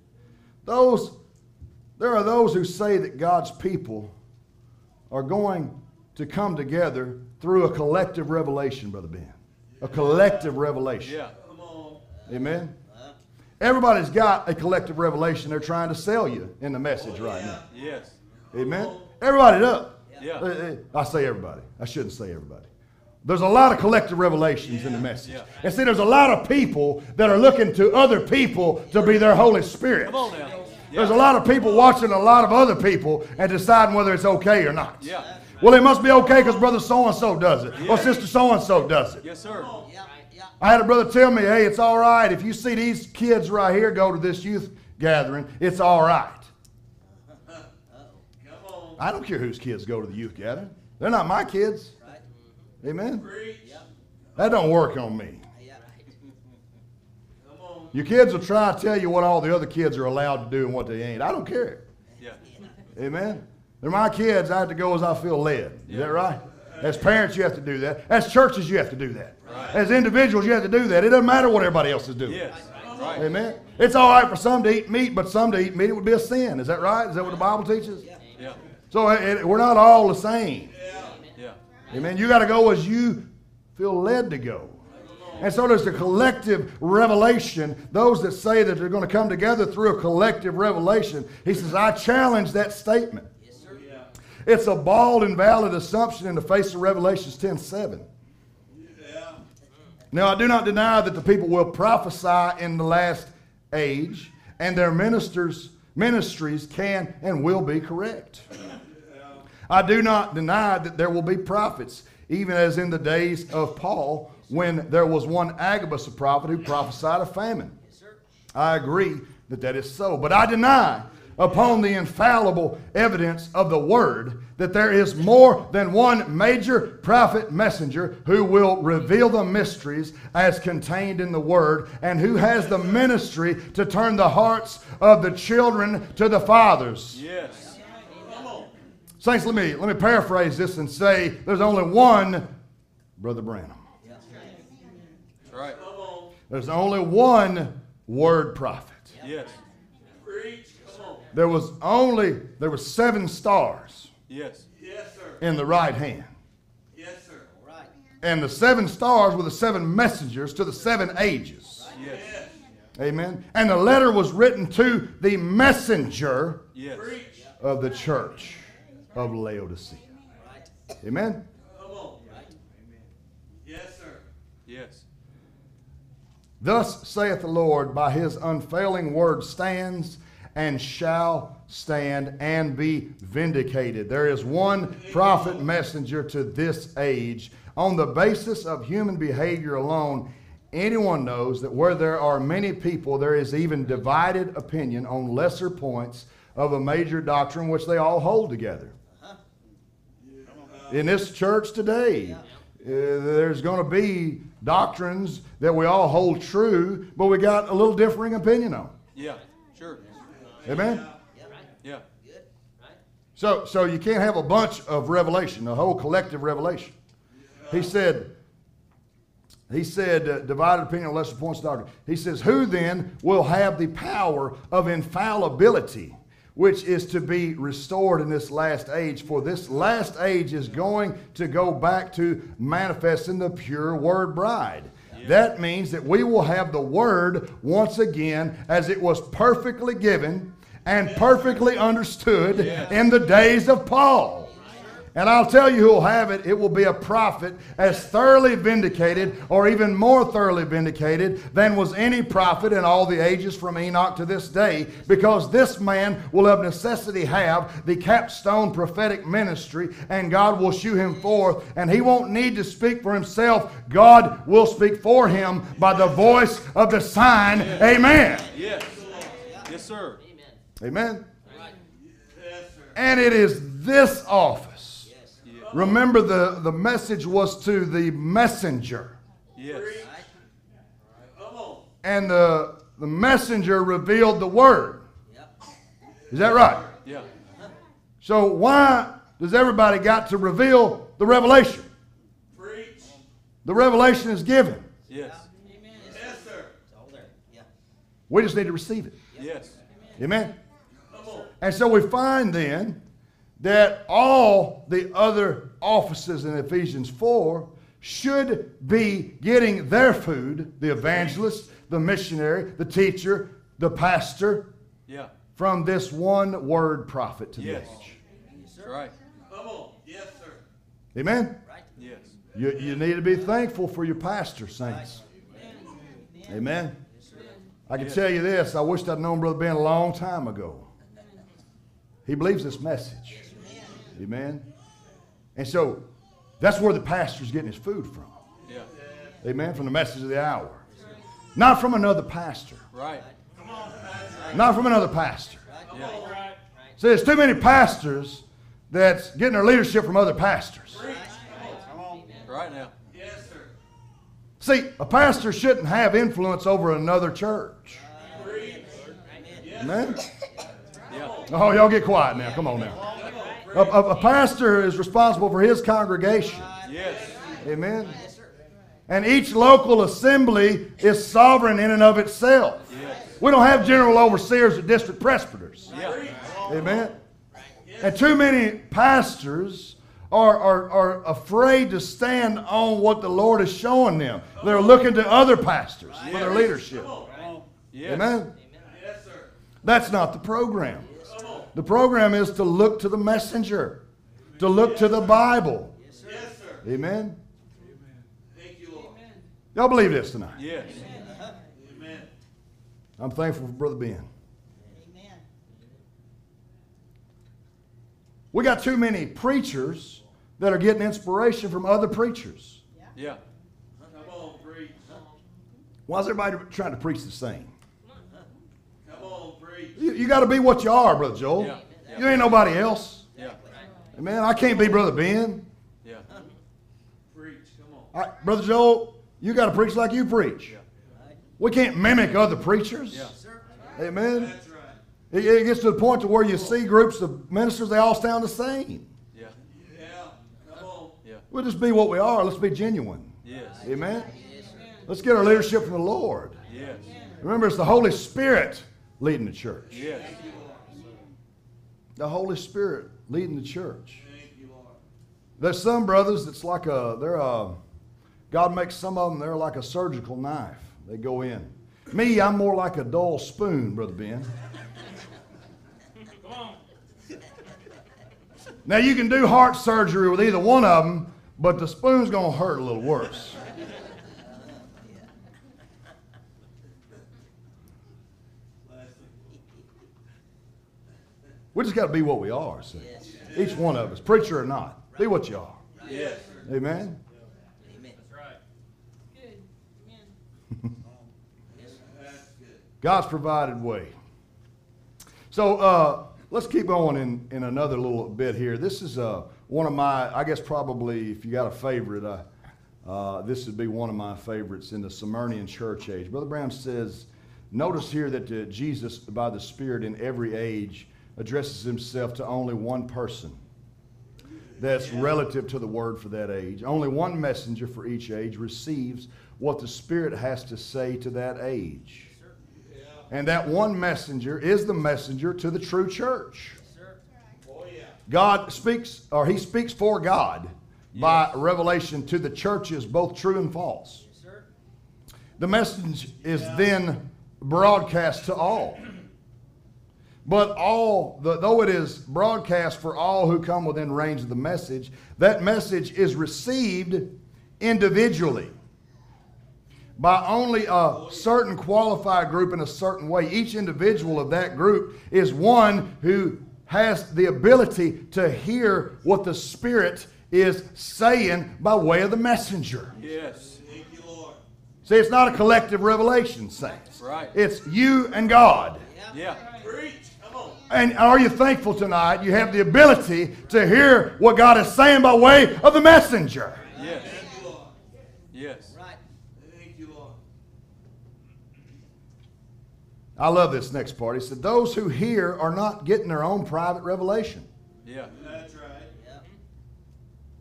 There are those who say that God's people are going to come together through a collective revelation, Brother Ben. A collective revelation. Amen. Everybody's got a collective revelation they're trying to sell you in the message right now. Amen. Everybody does. I say everybody. I shouldn't say everybody. There's a lot of collective revelations in the message. Yeah. And see, there's a lot of people that are looking to other people to be their Holy Spirit. Come on now. Yeah. There's a lot of people watching a lot of other people and deciding whether it's okay or not. Yeah. Well, it must be okay because brother so-and-so does it. Yeah. Or sister so-and-so does it. Yes, sir. Yeah. Yeah. I had a brother tell me, hey, it's all right. If you see these kids right here go to this youth gathering, it's all right. I don't care whose kids go to the youth gathering. They're not my kids. Amen. That don't work on me. Your kids will try to tell you what all the other kids are allowed to do and what they ain't. I don't care. Yeah. Amen. They're my kids. I have to go as I feel led. Is that right? As parents, you have to do that. As churches, you have to do that. Right. As individuals, you have to do that. It doesn't matter what everybody else is doing. Yes. Right. Amen. It's all right for some to eat meat, but some to eat meat, it would be a sin. Is that right? Is that what the Bible teaches? Yeah. Yeah. So we're not all the same. Yeah. Yeah. Amen. You got to go as you feel led to go. And so there's the collective revelation. Those that say that they're going to come together through a collective revelation. He says, I challenge that statement. Yes, sir. Yeah. It's a bald and valid assumption in the face of Revelations 10:7. Yeah. Now, I do not deny that the people will prophesy in the last age, and their ministries can and will be correct. I do not deny that there will be prophets, even as in the days of Paul, when there was one Agabus, a prophet, who prophesied a famine. I agree that that is so. But I deny, upon the infallible evidence of the Word, that there is more than one major prophet messenger who will reveal the mysteries as contained in the Word, and who has the ministry to turn the hearts of the children to the fathers. Yes. Saints, let me paraphrase this and say there's only one Brother Branham. That's right. There's only one word prophet. Yes. There was 7 stars. Yes. Yes, sir. In the right hand. Yes, sir. Right. And the 7 stars were the 7 messengers to the 7 ages. Yes. Amen. And the letter was written to the messenger of the church of Laodicea. Right. Amen. Right. Yes, sir. Yes. Thus saith the Lord, by his unfailing word stands and shall stand and be vindicated. There is one prophet messenger to this age. On the basis of human behavior alone, anyone knows that where there are many people, there is even divided opinion on lesser points of a major doctrine which they all hold together. In this church today, there's going to be doctrines that we all hold true, but we got a little differing opinion on. Yeah, sure. Amen? Yeah. Yeah. So you can't have a bunch of revelation, a whole collective revelation. He said, divided opinion on lesser points of doctrine. He says, who then will have the power of infallibility, which is to be restored in this last age? For this last age is going to go back to manifesting the pure word bride. Yeah. That means that we will have the word once again as it was perfectly given and perfectly understood in the days of Paul. And I'll tell you who will have it. It will be a prophet as thoroughly vindicated, or even more thoroughly vindicated, than was any prophet in all the ages from Enoch to this day, because this man will of necessity have the capstone prophetic ministry, and God will shew him forth, and he won't need to speak for himself. God will speak for him by the voice of the sign. Amen. Yes. Yes, sir. Amen. And it is this office. Remember, the message was to the messenger. Yes. And the messenger revealed the word. Is that right? Yeah. So why does everybody got to reveal the revelation? Preach. The revelation is given. Yes. Amen. Yes, sir. It's all there. Yeah. We just need to receive it. Yes. Amen. And so we find then that all the other offices in Ephesians 4 should be getting their food, the evangelist, the missionary, the teacher, the pastor, from this one word prophet to the age. Yes, sir. Right. Yes, sir. Amen? Right. Yes. You need to be thankful for your pastor, saints. Amen. I can tell you this. I wished I'd known Brother Ben a long time ago. He believes this message. Amen. And so that's where the pastor's getting his food from. Amen. From the message of the hour. Not from another pastor. Right. Not from another pastor. Right. See, there's too many pastors that's getting their leadership from other pastors. Right now. Yes, sir. See, a pastor shouldn't have influence over another church. Amen. Oh, y'all get quiet now. Come on now. A pastor is responsible for his congregation. Yes. Amen. And each local assembly is sovereign in and of itself. Yes. We don't have general overseers or district presbyters. Yes. Amen. And too many pastors are afraid to stand on what the Lord is showing them. They're looking to other pastors for their leadership. Amen. That's not the program. The program is to look to the messenger, to look to the Bible. Amen. Y'all believe this tonight? Yes. Amen. I'm thankful for Brother Ben. Amen. We got too many preachers that are getting inspiration from other preachers. Yeah. Come on, preach. Why is everybody trying to preach the same? Come on, preach. You got to be what you are, Brother Joel. Yeah. You ain't nobody else. Yeah. Amen. I can't be Brother Ben. Yeah. Preach. Come on. All right, Brother Joel. You got to preach like you preach. We can't mimic other preachers. Amen. It gets to the point to where you see groups of ministers, they all sound the same. We'll just be what we are. Let's be genuine. Amen. Let's get our leadership from the Lord. Remember, it's the Holy Spirit leading the church. The Holy Spirit leading the church. There's some brothers that's like God makes some of them, they're like a surgical knife. They go in. Me, I'm more like a dull spoon, Brother Ben. Come on. Now, you can do heart surgery with either one of them, but the spoon's going to hurt a little worse. We just got to be what we are, see? Each one of us, preacher or not, be what you are. Yes. Amen? God's provided way. So let's keep going in another little bit here. This is one of my, I guess probably if you got a favorite, this would be one of my favorites in the Smyrnian church age. Brother Brown says, notice here that Jesus, by the Spirit in every age, addresses himself to only one person that's relative to the word for that age. Only one messenger for each age receives what the Spirit has to say to that age. And that one messenger is the messenger to the true church. God speaks, or he speaks for God by revelation to the churches, both true and false. The message is then broadcast to all. But though it is broadcast for all who come within range of the message, that message is received individually by only a certain qualified group in a certain way. Each individual of that group is one who has the ability to hear what the Spirit is saying by way of the messenger. Yes. Thank you, Lord. See, it's not a collective revelation, saints. Right. It's you and God. Yeah. Preach. Come on. And are you thankful tonight you have the ability to hear what God is saying by way of the messenger? Yes. Thank you, Lord. Yes. I love this next part. He said, those who hear are not getting their own private revelation. Yeah. That's right. Yeah.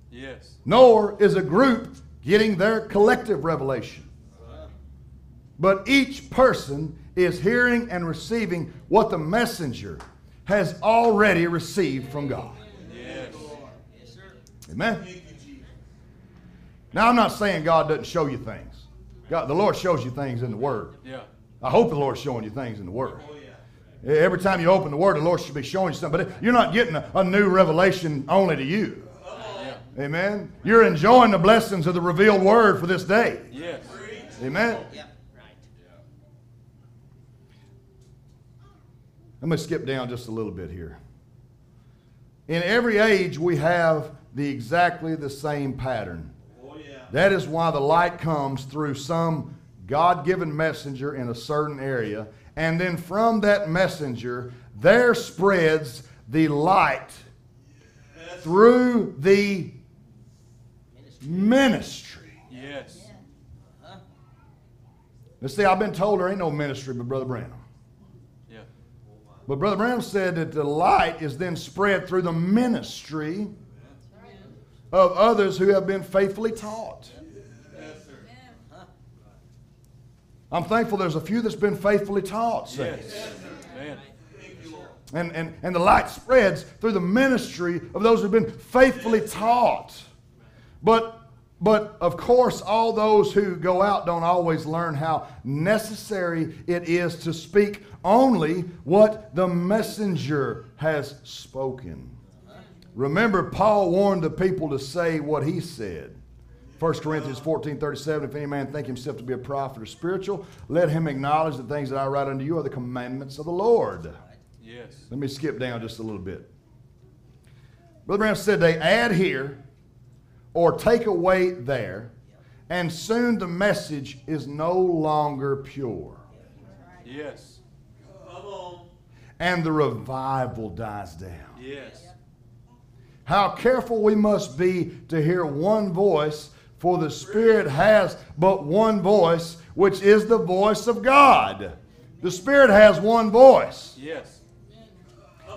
Yes. Nor is a group getting their collective revelation. Right. But each person is hearing and receiving what the messenger has already received from God. Yes. Yes, sir. Amen. Now, I'm not saying God doesn't show you things. The Lord shows you things in the Word. Yeah. I hope the Lord's showing you things in the Word. Every time you open the Word, the Lord should be showing you something. But you're not getting a new revelation only to you. Amen. You're enjoying the blessings of the revealed word for this day. Yes. Amen. Yep. I'm going to skip down just a little bit here. In every age, we have exactly the same pattern. Oh, yeah. That is why the light comes through some God-given messenger in a certain area. And then from that messenger, there spreads the light through the ministry. Yes. Uh-huh. Now see, I've been told there ain't no ministry but Brother Branham. But Brother Branham said that the light is then spread through the ministry of others who have been faithfully taught. I'm thankful there's a few that's been faithfully taught, saints. And the light spreads through the ministry of those who've been faithfully taught. But of course, all those who go out don't always learn how necessary it is to speak only what the messenger has spoken. Remember, Paul warned the people to say what he said. 1 Corinthians 14:37, if any man think himself to be a prophet or spiritual, let him acknowledge the things that I write unto you are the commandments of the Lord. Yes. Let me skip down just a little bit. Brother Brown said they add here or take away there, and soon the message is no longer pure. Yes. Come on. And the revival dies down. Yes. How careful we must be to hear one voice, for the Spirit has but one voice, which is the voice of God. The Spirit has one voice. Yes.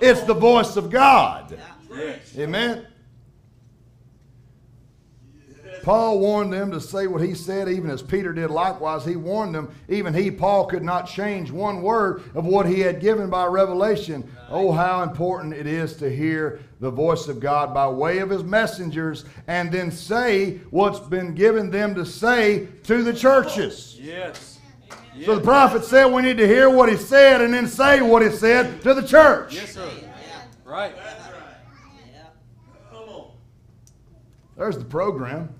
It's the voice of God. Yes. Amen. Paul warned them to say what he said, even as Peter did likewise. He warned them, even he, Paul, could not change one word of what he had given by revelation. Right. Oh, how important it is to hear the voice of God by way of his messengers and then say what's been given them to say to the churches. Yes. Yes. So the prophet said we need to hear what he said and then say what he said to the church. Yes, sir. Yeah. Right. That's right. Yeah. Come on. There's the program.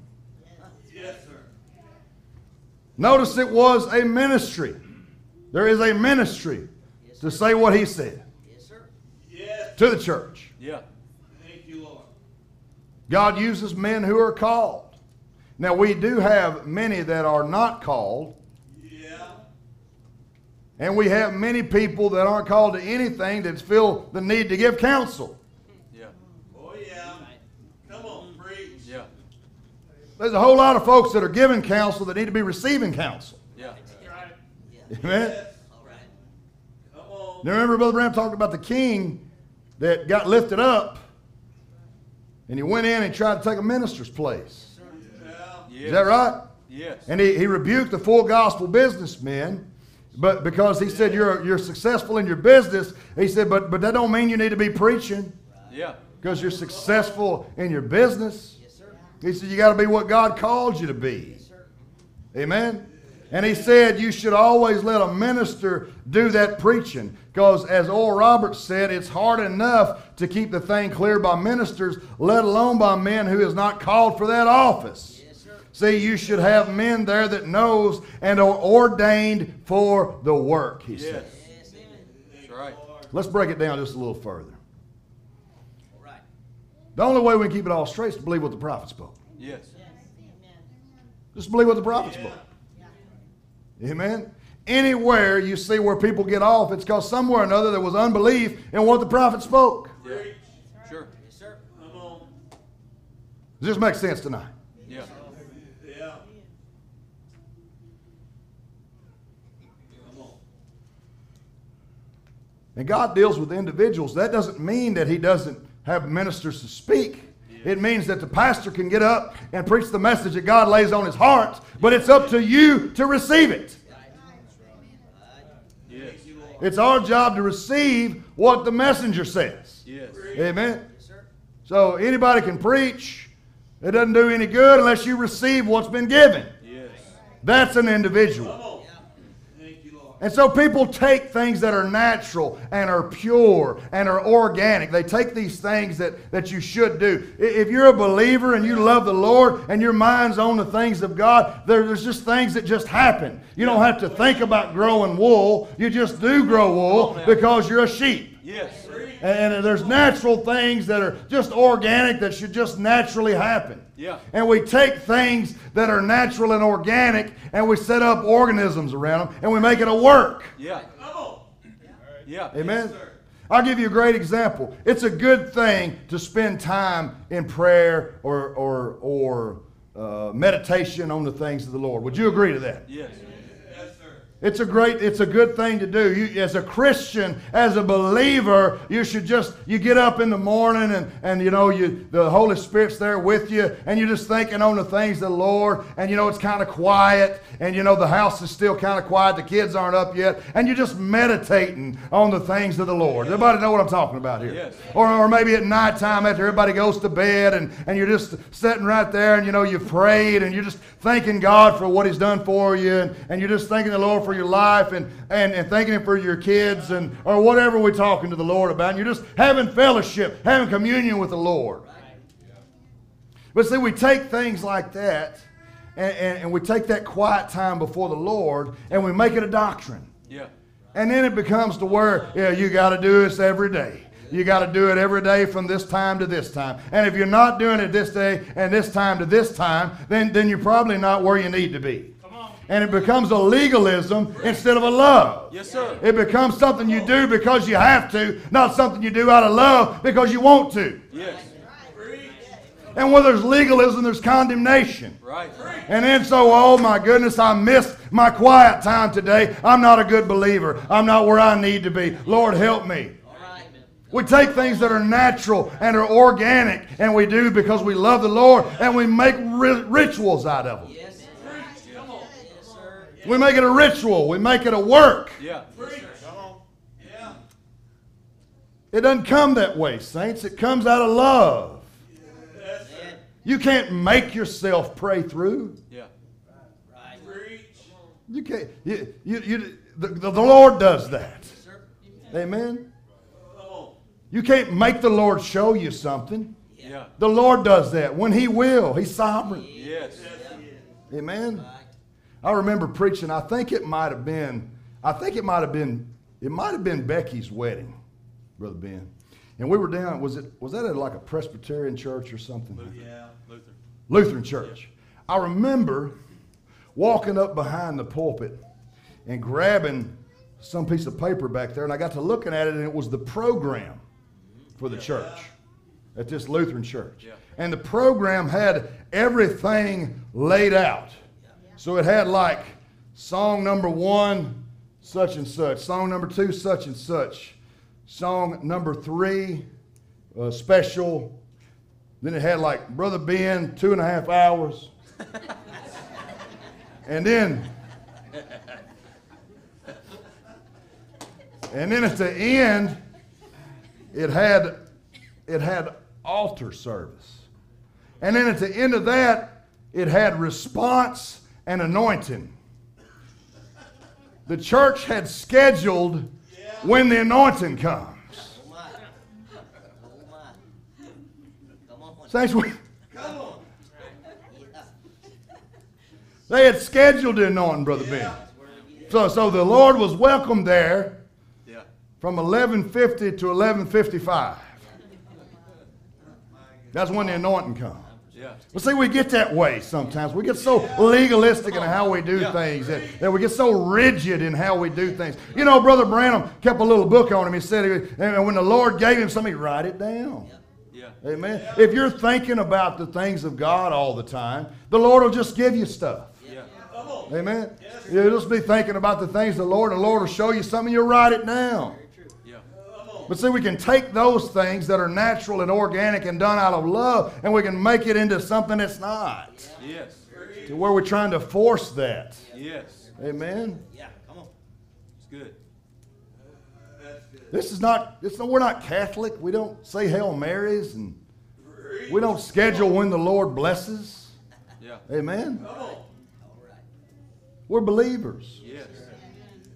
Notice it was a ministry. There is a ministry to say what he said to the church. Yeah. Thank you, Lord. God uses men who are called. Now, we do have many that are not called. Yeah. And we have many people that aren't called to anything that feel the need to give counsel. Yeah. Oh, yeah. Come on, preach. Yeah. There's a whole lot of folks that are giving counsel that need to be receiving counsel. Yeah. Right. Yeah. Amen? Yes. All right. Come on. Now remember Brother Bram talked about the king that got lifted up and he went in and tried to take a minister's place. Yeah. Is that right? Yes. And he rebuked the full gospel businessmen, but because he said you're successful in your business, he said, but that don't mean you need to be preaching. Yeah. Because you're successful in your business. He said, you got to be what God called you to be. Amen? And he said, you should always let a minister do that preaching. Because as Oral Roberts said, it's hard enough to keep the thing clear by ministers, let alone by men who is not called for that office. Yes, sir. See, you should have men there that knows and are ordained for the work, he said. Yes, that's right. Let's break it down just a little further. The only way we can keep it all straight is to believe what the prophet spoke. Yes. Yes. Just believe what the prophet spoke. Yeah. Amen. Anywhere you see where people get off, it's because somewhere or another there was unbelief in what the prophet spoke. Yeah. Sure. Yes, sir. Come on. Does this make sense tonight? Yeah. Yeah. Come on. And God deals with individuals. That doesn't mean that he doesn't have ministers to speak. Yeah. It means that the pastor can get up and preach the message that God lays on his heart, but it's up to you to receive it. Yes. It's our job to receive what the messenger says. Yes. Amen. Yes, sir. So anybody can preach. It doesn't do any good unless you receive what's been given. Yes. That's an individual. Thank you, Lord. And so people take things that are natural and are pure and are organic. They take these things that you should do. If you're a believer and you love the Lord and your mind's on the things of God, there's just things that just happen. You don't have to think about growing wool. You just do grow wool because you're a sheep. Yes. And there's natural things that are just organic that should just naturally happen. Yeah. And we take things that are natural and organic and we set up organisms around them and we make it a work. Yeah. Oh. Yeah. Amen. Yes, I'll give you a great example. It's a good thing to spend time in prayer or meditation on the things of the Lord. Would you agree to that? Yes. It's a good thing to do. You, as a Christian, as a believer, you should you get up in the morning and the Holy Spirit's there with you and you're just thinking on the things of the Lord and it's kind of quiet and the house is still kind of quiet, the kids aren't up yet and you're just meditating on the things of the Lord. Yes. Everybody know what I'm talking about here? Yes. Or maybe at nighttime after everybody goes to bed and you're just sitting right there and you've prayed and you're just thanking God for what He's done for you and you're just thanking the Lord for your life and thanking Him for your kids and or whatever we're talking to the Lord about, and you're just having fellowship, having communion with the Lord. Right. Yeah. But see, we take things like that and we take that quiet time before the Lord and we make it a doctrine. Yeah. And then it becomes to where you got to do this every day. You got to do it every day from this time to this time. And if you're not doing it this day and this time to this time, then you're probably not where you need to be. And it becomes a legalism instead of a love. Yes, sir. It becomes something you do because you have to, not something you do out of love because you want to. Yes. And where there's legalism, there's condemnation. Right. And then oh my goodness, I missed my quiet time today. I'm not a good believer. I'm not where I need to be. Lord, help me. We take things that are natural and are organic, and we do because we love the Lord, and we make rituals out of them. Yes. We make it a ritual. We make it a work. Yeah. It doesn't come that way, saints. It comes out of love. Yes, sir. You can't make yourself pray through. Yeah. Right. You can't. The Lord does that. Amen. You can't make the Lord show you something. Yeah. The Lord does that when He will. He's sovereign. Yes. Amen. I remember preaching, I think it might have been Becky's wedding, Brother Ben. And we were down, was that at like a Presbyterian church or something? Yeah, Lutheran church. Yeah. I remember walking up behind the pulpit and grabbing some piece of paper back there, and I got to looking at it, and it was the program for the church at this Lutheran church. Yeah. And the program had everything laid out. So it had like song number 1, such and such. Song number 2, such and such. Song number 3, special. Then it had like Brother Ben, 2.5 hours. and then at the end, it had altar service. And then at the end of that, it had response and anointing. The church had scheduled when the anointing comes. Saints, they had scheduled the anointing, Brother Ben. So the Lord was welcomed there from 11:50 to 11:55. That's when the anointing comes. Yeah. Well, see, we get that way sometimes. We get so legalistic in how we do things that we get so rigid in how we do things. Brother Branham kept a little book on him. He said, and when the Lord gave him something, write it down. Yeah. Yeah. Amen. Yeah. If you're thinking about the things of God all the time, the Lord will just give you stuff. Yeah. Yeah. Amen. Yes. You'll just be thinking about the things of the Lord. The Lord will show you something. You'll write it down. But see, we can take those things that are natural and organic and done out of love, and we can make it into something that's not. Yes. To where we're trying to force that. Yes. Amen. Yeah. Come on. It's good. That's good. This is not. We're not Catholic. We don't say Hail Marys, and we don't schedule when the Lord blesses. Yeah. Amen. All right. We're believers. Yes.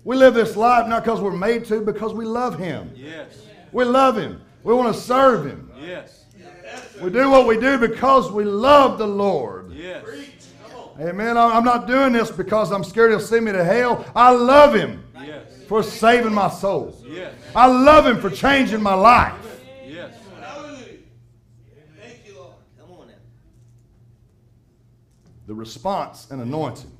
We live this life not because we're made to, because we love Him. Yes. We love Him. We want to serve Him. Yes. We do what we do because we love the Lord. Yes. Amen. I'm not doing this because I'm scared He'll send me to hell. I love Him for saving my soul. Yes. I love Him for changing my life. Yes. Thank you, Lord. Come on now. The response and anointing.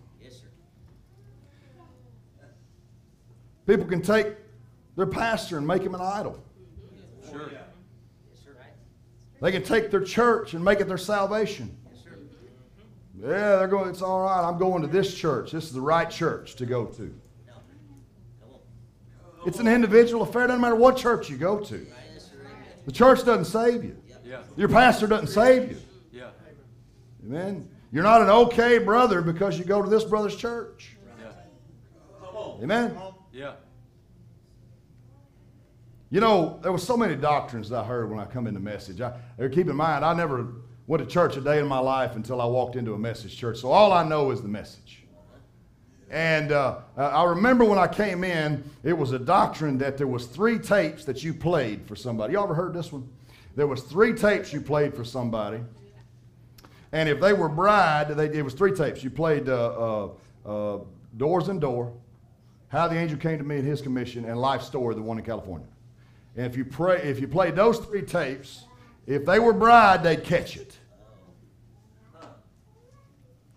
People can take their pastor and make him an idol. Sure. They can take their church and make it their salvation. Yeah, they're going, it's all right. I'm going to this church. This is the right church to go to. It's an individual affair. It doesn't matter what church you go to. The church doesn't save you. Your pastor doesn't save you. Amen. You're not an okay brother because you go to this brother's church. Amen. Yeah. You know, there were so many doctrines that I heard when I come into message. Keep in mind, I never went to church a day in my life until I walked into a message church. So all I know is the message. And I remember when I came in, it was a doctrine that there was 3 tapes that you played for somebody. Y'all ever heard this one? There was 3 tapes you played for somebody. And if they were bride, it was 3 tapes. You played Doors and Door, How the Angel Came to Me and His Commission, and Life Story, the one in California. And if you play those 3 tapes, if they were bride, they'd catch it.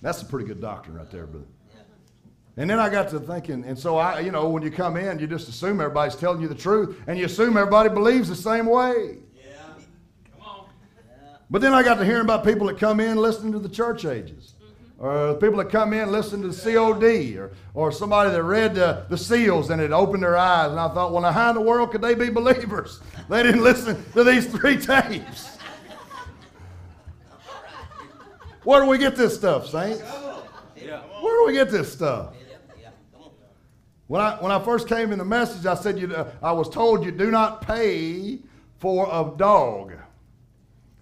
That's a pretty good doctrine right there, brother. And then I got to thinking, and so I, you know, when you come in, you just assume everybody's telling you the truth, and you assume everybody believes the same way. Yeah. Come on. But then I got to hearing about people that come in listening to the church ages. Or people that come in listen to the COD, or somebody that read the seals and it opened their eyes. And I thought, well, now how in the world could they be believers? They didn't listen to these 3 tapes. Where do we get this stuff, saints? Where do we get this stuff? When I first came in the message, I said, I was told you do not pay for a dog,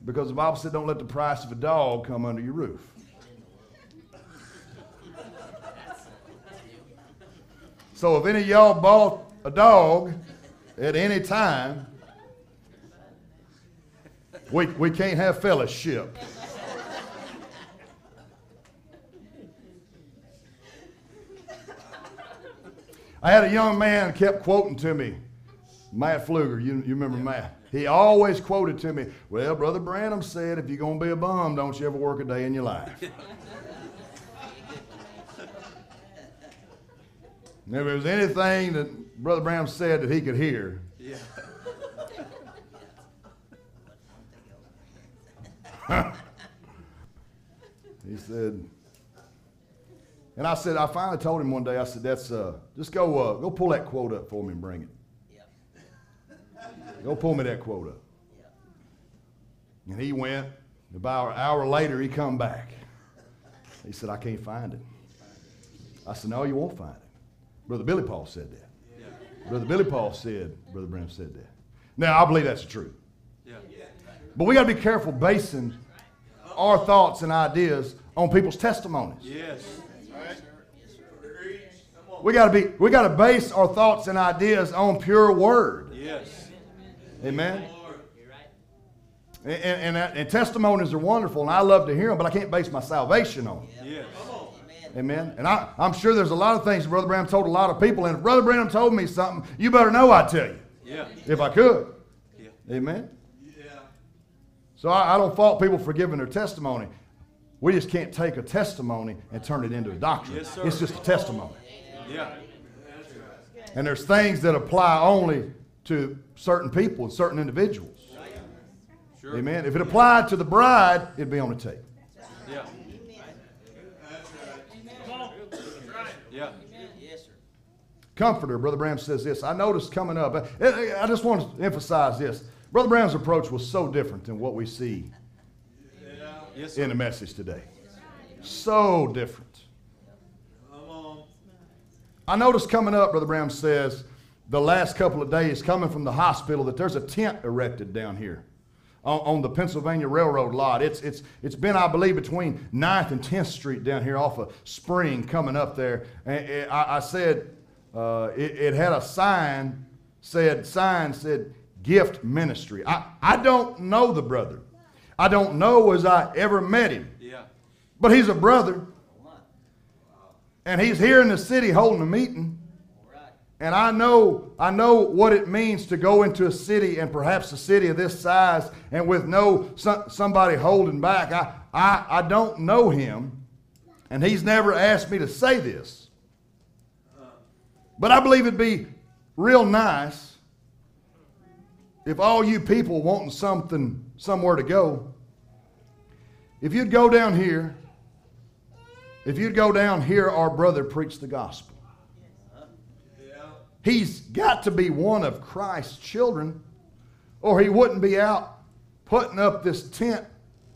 because the Bible said don't let the price of a dog come under your roof. So if any of y'all bought a dog at any time, we can't have fellowship. I had a young man kept quoting to me, Matt Pfluger, you remember Matt? He always quoted to me, well, Brother Branham said, if you're going to be a bum, don't you ever work a day in your life. And if there was anything that Brother Branham said that he could hear, he said, and I said, I finally told him one day, I said, that's just go pull that quote up for me and bring it. Yep. Go pull me that quote up. Yep. And he went. About an hour later, he come back. He said, I can't find it. I said, no, you won't find it. Brother Billy Paul said that. Yeah. Brother Billy Paul said, Brother Branham said that. Now, I believe that's the truth. Yeah. But we got to be careful basing our thoughts and ideas on people's testimonies. Yes. Right. We got to base our thoughts and ideas on pure word. Yes. Amen. And testimonies are wonderful, and I love to hear them, but I can't base my salvation on them. Yes. Amen. And I'm sure there's a lot of things Brother Branham told a lot of people. And if Brother Branham told me something, you better know I tell you. Yeah. If I could. Yeah. Amen. Yeah. So I don't fault people for giving their testimony. We just can't take a testimony and turn it into a doctrine. Yes, sir. It's just a testimony. Yeah. And there's things that apply only to certain people and certain individuals. Sure. Amen. If it applied to the bride, it'd be on the tape. Yeah. Yeah. Yes, sir. Comforter, Brother Branham says this. I noticed coming up, I just want to emphasize this. Brother Branham's approach was so different than what we see in the message today. So different. I noticed coming up, Brother Branham says, the last couple of days coming from the hospital that there's a tent erected down here on the Pennsylvania Railroad lot. It's been, I believe, between 9th and 10th Street down here off of Spring coming up there. And I said, It had a sign, said gift ministry. I don't know the brother. I don't know as I ever met him. Yeah. But he's a brother. And he's here in the city holding a meeting. And I know what it means to go into a city, and perhaps a city of this size, and with somebody holding back. I don't know him, and he's never asked me to say this. But I believe it'd be real nice if all you people wanting somewhere to go, if you'd go down here, our brother preached the gospel. He's got to be one of Christ's children, or he wouldn't be out putting up this tent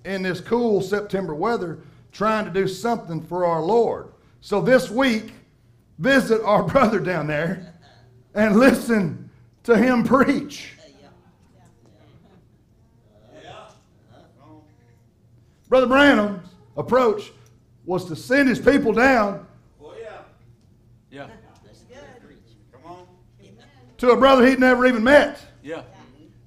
in this cool September weather trying to do something for our Lord. So this week, visit our brother down there and listen to him preach. Brother Branham's approach was to send his people down. Oh, yeah. Yeah. To a brother he'd never even met. Yeah.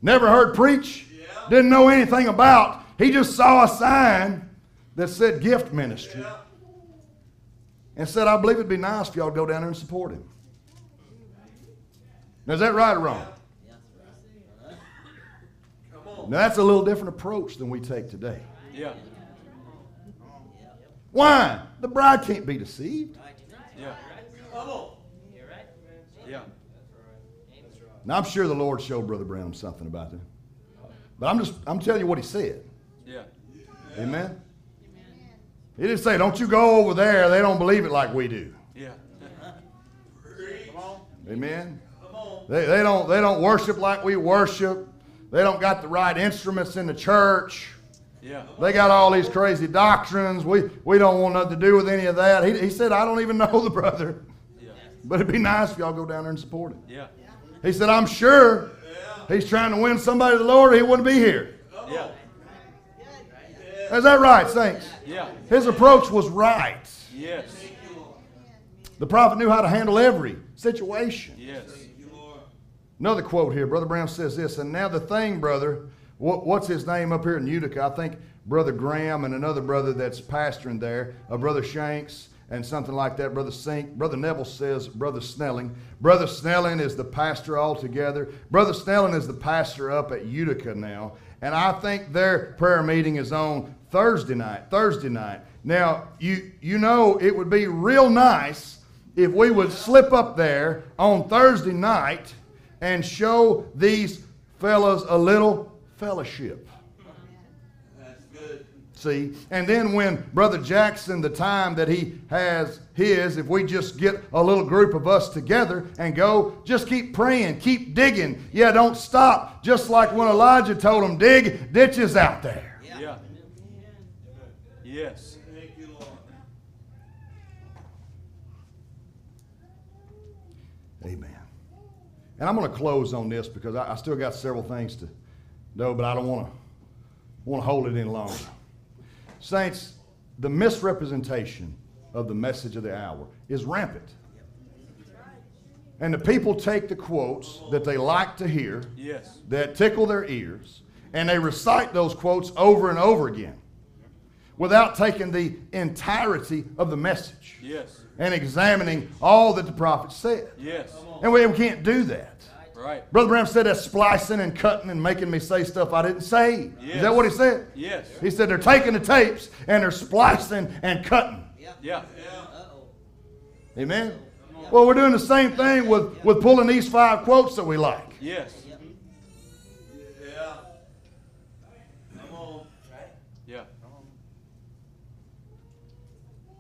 Never heard preach. Yeah. Didn't know anything about. He just saw a sign that said gift ministry. Yeah. And said, I believe it'd be nice if y'all go down there and support him. Now, is that right or wrong? Yeah. Yeah. Come on. Now that's a little different approach than we take today. Yeah. Why? The bride can't be deceived. Yeah. Come on. Yeah. Now, I'm sure the Lord showed Brother Branham something about that. But I'm telling you what he said. Yeah. Amen? Amen. He didn't say, don't you go over there. They don't believe it like we do. Yeah. Come on. Amen? Come on. They don't worship like we worship. They don't got the right instruments in the church. Yeah. They got all these crazy doctrines. We don't want nothing to do with any of that. He said, I don't even know the brother. Yeah. But it'd be nice if y'all go down there and support him. Yeah. He said, I'm sure he's trying to win somebody to the Lord, or he wouldn't be here. Yeah. Is that right, saints? Yeah. His approach was right. Yes. The prophet knew how to handle every situation. Yes. Another quote here. Brother Brown says this, and now the thing, brother, what's his name up here in Utica? I think Brother Graham and another brother that's pastoring there, Brother Shanks, and something like that, Brother Sink. Brother Neville says, Brother Snelling. Brother Snelling is the pastor altogether. Brother Snelling is the pastor up at Utica now. And I think their prayer meeting is on Thursday night. Now, you know it would be real nice if we would slip up there on Thursday night and show these fellas a little fellowship. See, and then when Brother Jackson, the time that he has his, if we just get a little group of us together and go, just keep praying, keep digging. Yeah, don't stop. Just like when Elijah told him, dig ditches out there. Yeah. Yeah. Yes. Thank you, Lord. Amen. And I'm going to close on this because I still got several things to know, but I don't want to hold it any longer. Saints, the misrepresentation of the message of the hour is rampant. And the people take the quotes that they like to hear, yes, that tickle their ears, and they recite those quotes over and over again without taking the entirety of the message, yes, and examining all that the prophet said. Yes. And we can't do that. Right. Brother Branham said that's splicing and cutting and making me say stuff I didn't say. Yes. Is that what he said? Yes. He said they're taking the tapes and they're splicing and cutting. Yeah. Yeah. Uh-oh. Amen? Yeah. Well, we're doing the same thing with pulling these 5 quotes that we like. Yes. Yeah. Come on. Right? Yeah. Come on.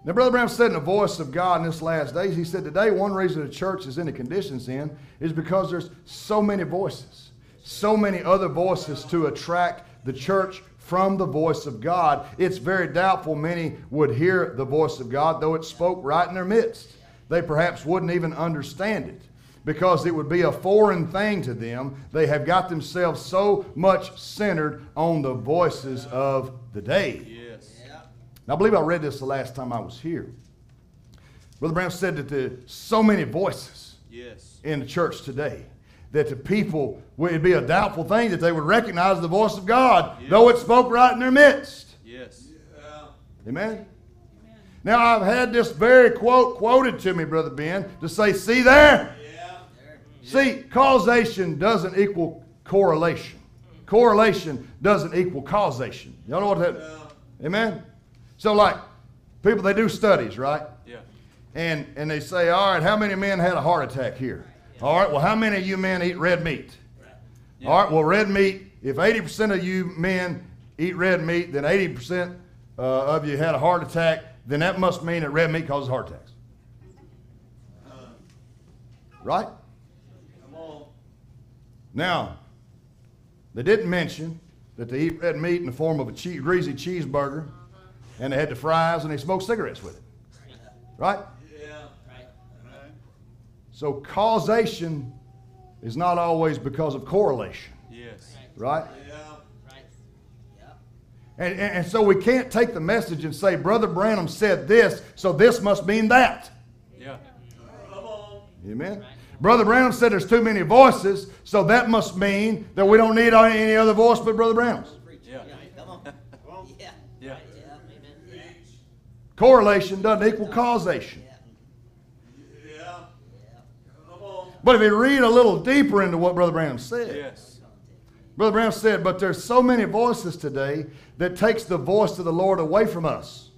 Now, Brother Branham said in the voice of God in this last days, he said today one reason the church is in the conditions in is because there's so many voices, so many other voices to attract the church from the voice of God. It's very doubtful many would hear the voice of God, though it spoke right in their midst. They perhaps wouldn't even understand it because it would be a foreign thing to them. They have got themselves so much centered on the voices of the day. I believe I read this the last time I was here. Brother Branham said that there's so many voices Yes. in the church today. That the people, it would be a doubtful thing that they would recognize the voice of God, yes. though it spoke right in their midst. Yes. Yeah. Amen? Amen. Now, I've had this very quote quoted to me, Brother Ben, to say, see there? Yeah. See, causation doesn't equal correlation. Correlation doesn't equal causation. Y'all know what that is? Yeah. Amen? So, like, people, they do studies, right? Yeah. And they say, all right, how many men had a heart attack here? All right, well, how many of you men eat red meat? Right. Yeah. All right, well, red meat, if 80% of you men eat red meat, then 80% of you had a heart attack, then that must mean that red meat causes heart attacks. Right? Come on. Now, they didn't mention that they eat red meat in the form of a greasy cheeseburger, and they had the fries, and they smoked cigarettes with it. Right? So causation is not always because of correlation. Yes. Right? Yeah. Right. Yeah. And so we can't take the message and say, Brother Branham said this, so this must mean that. Yeah. Come on. Amen. Right. Brother Branham said there's too many voices, so that must mean that we don't need any other voice but Brother Branham's. Yeah. Come on. Yeah. Yeah. Amen. Correlation doesn't equal causation. But if you read a little deeper into what Brother Branham said, yes. Brother Branham said, but there's so many voices today that takes the voice of the Lord away from us.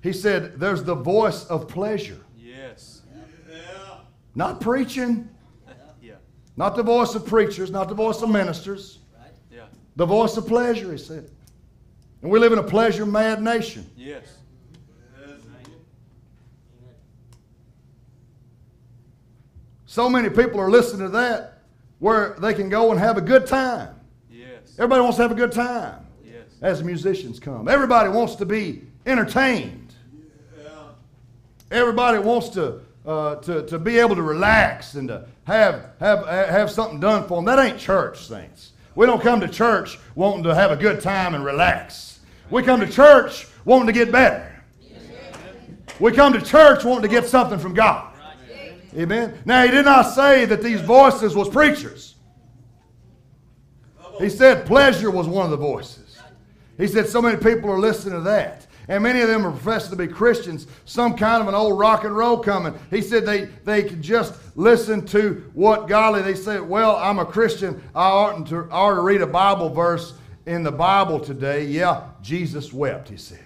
He said, there's the voice of pleasure. Yes. Yeah. Not preaching. Yeah. Not the voice of preachers, not the voice of ministers. Right. Yeah. The voice of pleasure, he said. And we live in a pleasure-mad nation. Yes. So many people are listening to that where they can go and have a good time. Yes. Everybody wants to have a good time. Yes. As musicians come. Everybody wants to be entertained. Yeah. Everybody wants to be able to relax and to have something done for them. That ain't church, saints. We don't come to church wanting to have a good time and relax. We come to church wanting to get better. Yes. We come to church wanting to get something from God. Amen. Now, he did not say that these voices was preachers. He said pleasure was one of the voices. He said so many people are listening to that. And many of them are professing to be Christians, some kind of an old rock and roll coming. He said they could just listen to what godly. They said, well, I'm a Christian. I ought to read a Bible verse in the Bible today. Yeah, Jesus wept, he said.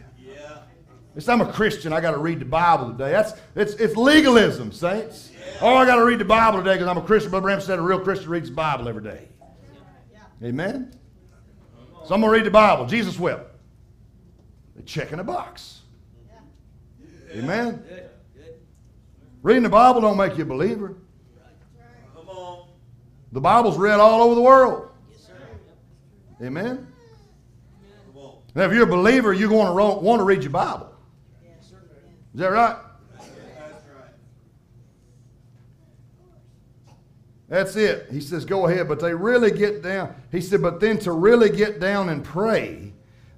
I'm a Christian. I got to read the Bible today. It's legalism, saints. Yeah. Oh, I got to read the Bible today because I'm a Christian. Brother Bram said a real Christian reads the Bible every day. Yeah. Amen? So I'm going to read the Bible. Jesus wept. They're checking a box. Yeah. Yeah. Amen? Yeah. Reading the Bible don't make you a believer. Right. Right. The Bible's read all over the world. Yes, sir. Yeah. Amen? Yeah. Now, if you're a believer, you're going to want to read your Bible. Is that right? That's right. That's it. He says, go ahead. But they really get down. He said, but then to really get down and pray,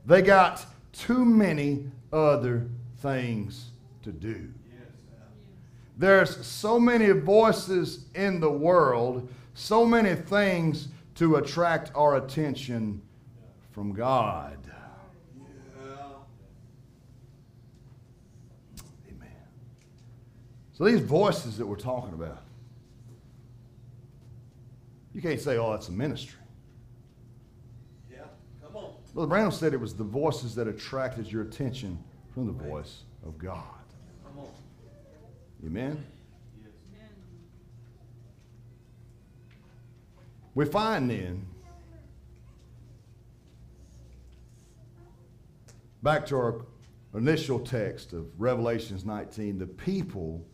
they got too many other things to do. There's so many voices in the world, so many things to attract our attention from God. So these voices that we're talking about, you can't say, oh, that's a ministry. Yeah, come on. Brother Branham said it was the voices that attracted your attention from the voice of God. Come on. Amen? Yes. Amen. We find then, back to our initial text of Revelations 19, the people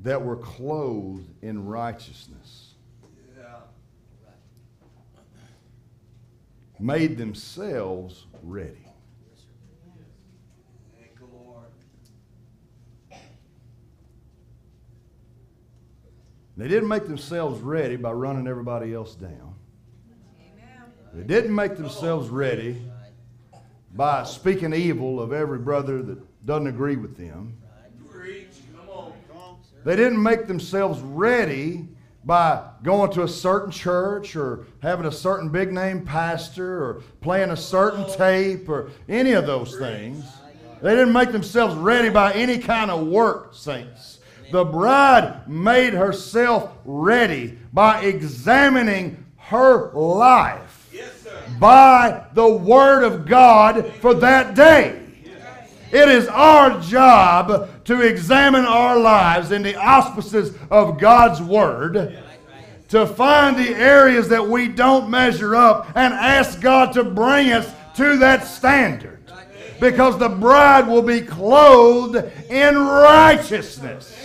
that were clothed in righteousness, made themselves ready. Thank the Lord. They didn't make themselves ready by running everybody else down. Amen. They didn't make themselves ready by speaking evil of every brother that doesn't agree with them. Right. Preach. Come on. They didn't make themselves ready by going to a certain church or having a certain big name pastor or playing a certain tape or any of those things. They didn't make themselves ready by any kind of work, saints. The bride made herself ready by examining her life by the Word of God for that day. It is our job to examine our lives in the auspices of God's Word, to find the areas that we don't measure up and ask God to bring us to that standard. Because the bride will be clothed in righteousness.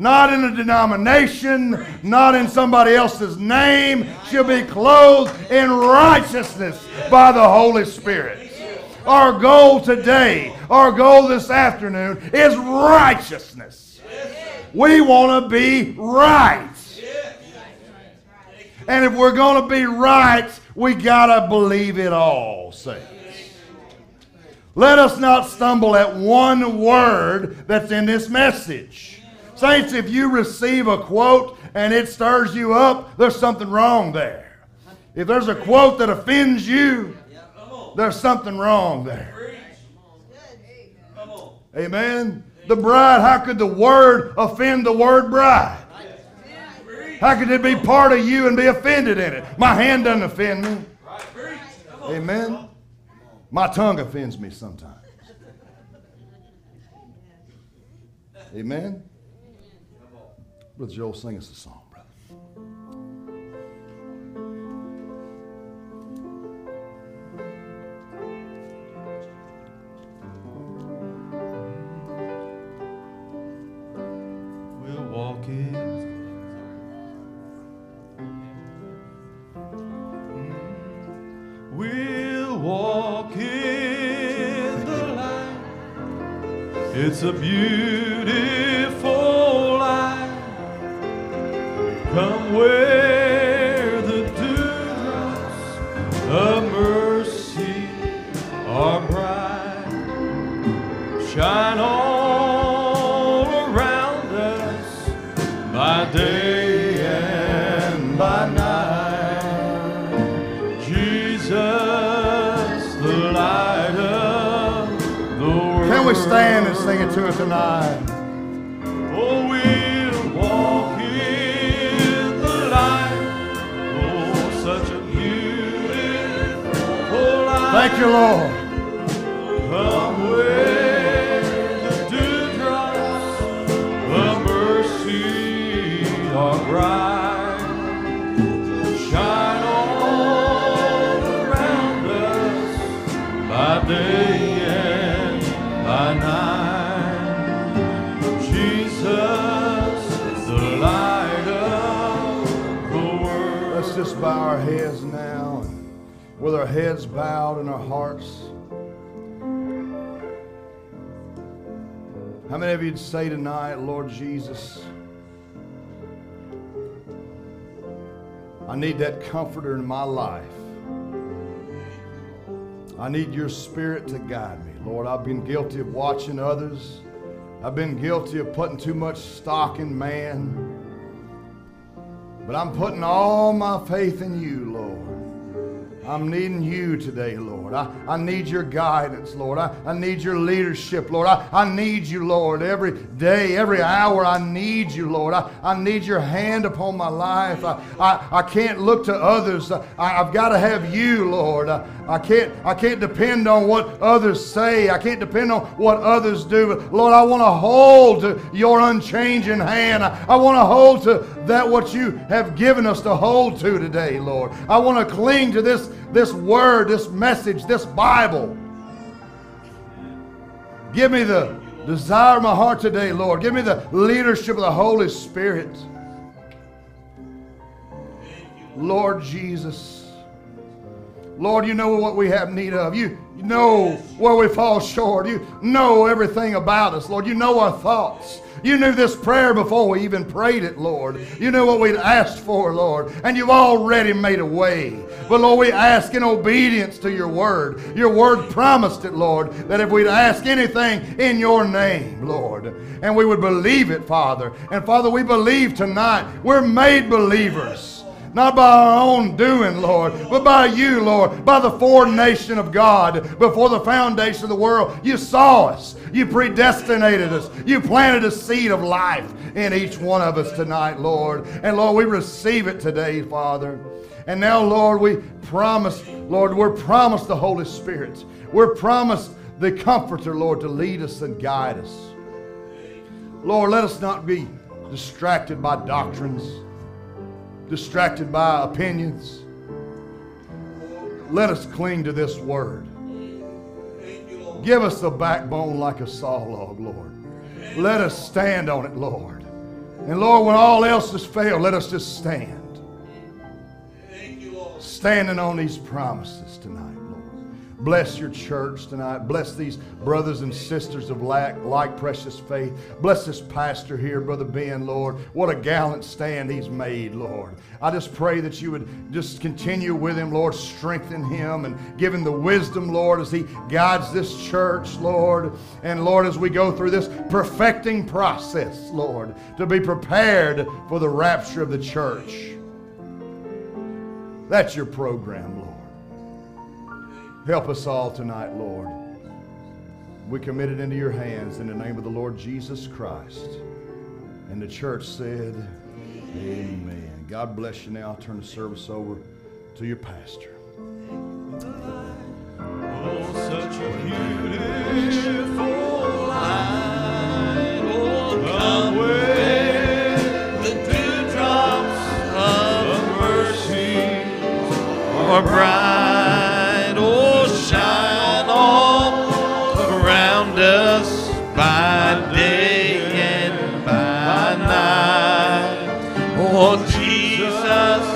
Not in a denomination, not in somebody else's name. She'll be clothed in righteousness by the Holy Spirit. Our goal today, our goal this afternoon is righteousness. We want to be right. And if we're going to be right, we got to believe it all, saints. Let us not stumble at one word that's in this message. Saints, if you receive a quote and it stirs you up, there's something wrong there. If there's a quote that offends you, there's something wrong there. Amen. The bride, how could the word offend the word bride? How could it be part of you and be offended in it? My hand doesn't offend me. Amen. My tongue offends me sometimes. Amen. Brother Joel, sing us a song. It's a beautiful life. Come where the dewdrops of mercy are bright. Shine all around us by day and by night. Jesus, the light of the world. Can we stand? Sing it to us tonight. Oh, we'll walk in the light. Oh, such a beautiful light. Thank you, Lord. Come where the dewdrops of mercy are bright. Shine all around us by day and by night. Just bow our heads now, and with our heads bowed and our hearts. How many of you would say tonight, Lord Jesus, I need that comforter in my life. I need your Spirit to guide me. Lord, I've been guilty of watching others. I've been guilty of putting too much stock in man. But I'm putting all my faith in you, Lord. I'm needing you today, Lord. I need your guidance, Lord. I need your leadership, Lord. I need you, Lord. Every day, every hour, I need you, Lord. I need your hand upon my life. I can't look to others. I've got to have you, Lord. I can't depend on what others say. I can't depend on what others do. But Lord, I want to hold to your unchanging hand. I want to hold to that what you have given us to hold to today, Lord. I want to cling to this word, this message, this Bible. Give me the desire of my heart today, Lord. Give me the leadership of the Holy Spirit. Lord Jesus, Lord, you know what we have need of. You know where we fall short. You know everything about us, Lord. You know our thoughts. You knew this prayer before we even prayed it, Lord. You knew what we'd asked for, Lord. And you've already made a way. But, Lord, we ask in obedience to your word. Your word promised it, Lord, that if we'd ask anything in your name, Lord, and we would believe it, Father. And, Father, we believe tonight. We're made believers. Not by our own doing, Lord, but by you, Lord, by the foreknation of God. Before the foundation of the world, you saw us. You predestinated us. You planted a seed of life in each one of us tonight, Lord. And, Lord, we receive it today, Father. And now, Lord, we promise, Lord, we're promised the Holy Spirit. We're promised the Comforter, Lord, to lead us and guide us. Lord, let us not be distracted by doctrines, distracted by opinions. Let us cling to this word. Give us the backbone like a saw log, Lord. Let us stand on it, Lord. And Lord, when all else has failed, let us just stand. Standing on these promises tonight, Lord. Bless your church tonight. Bless these brothers and sisters of like precious faith. Bless this pastor here, Brother Ben, Lord. What a gallant stand he's made, Lord. I just pray that you would just continue with him, Lord. Strengthen him and give him the wisdom, Lord, as he guides this church, Lord. And, Lord, as we go through this perfecting process, Lord, to be prepared for the rapture of the church. That's your program, Lord. Help us all tonight, Lord. We commit it into your hands in the name of the Lord Jesus Christ. And the church said, amen. God bless you now. I'll turn the service over to your pastor. Oh, such a beautiful light. Oh, come with the dewdrops of mercy. Or bright, oh, shine all around us by day and by night. Oh, Jesus,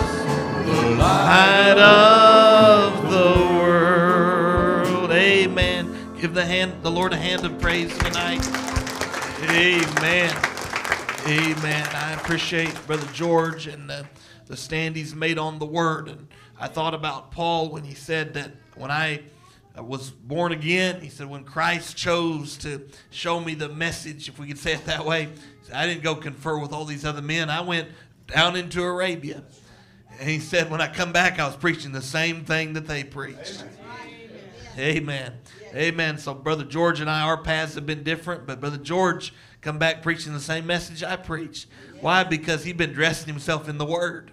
the light of the world. Amen. Give the Lord a hand of praise tonight. Amen. Amen. I appreciate Brother George and the stand he's made on the word. And I thought about Paul when he said that when I was born again, he said when Christ chose to show me the message, if we could say it that way, I didn't go confer with all these other men. I went down into Arabia. And he said when I come back, I was preaching the same thing that they preached. Amen. Amen. Amen. So Brother George and I, our paths have been different, but Brother George come back preaching the same message I preached. Why? Because he'd been dressing himself in the Word.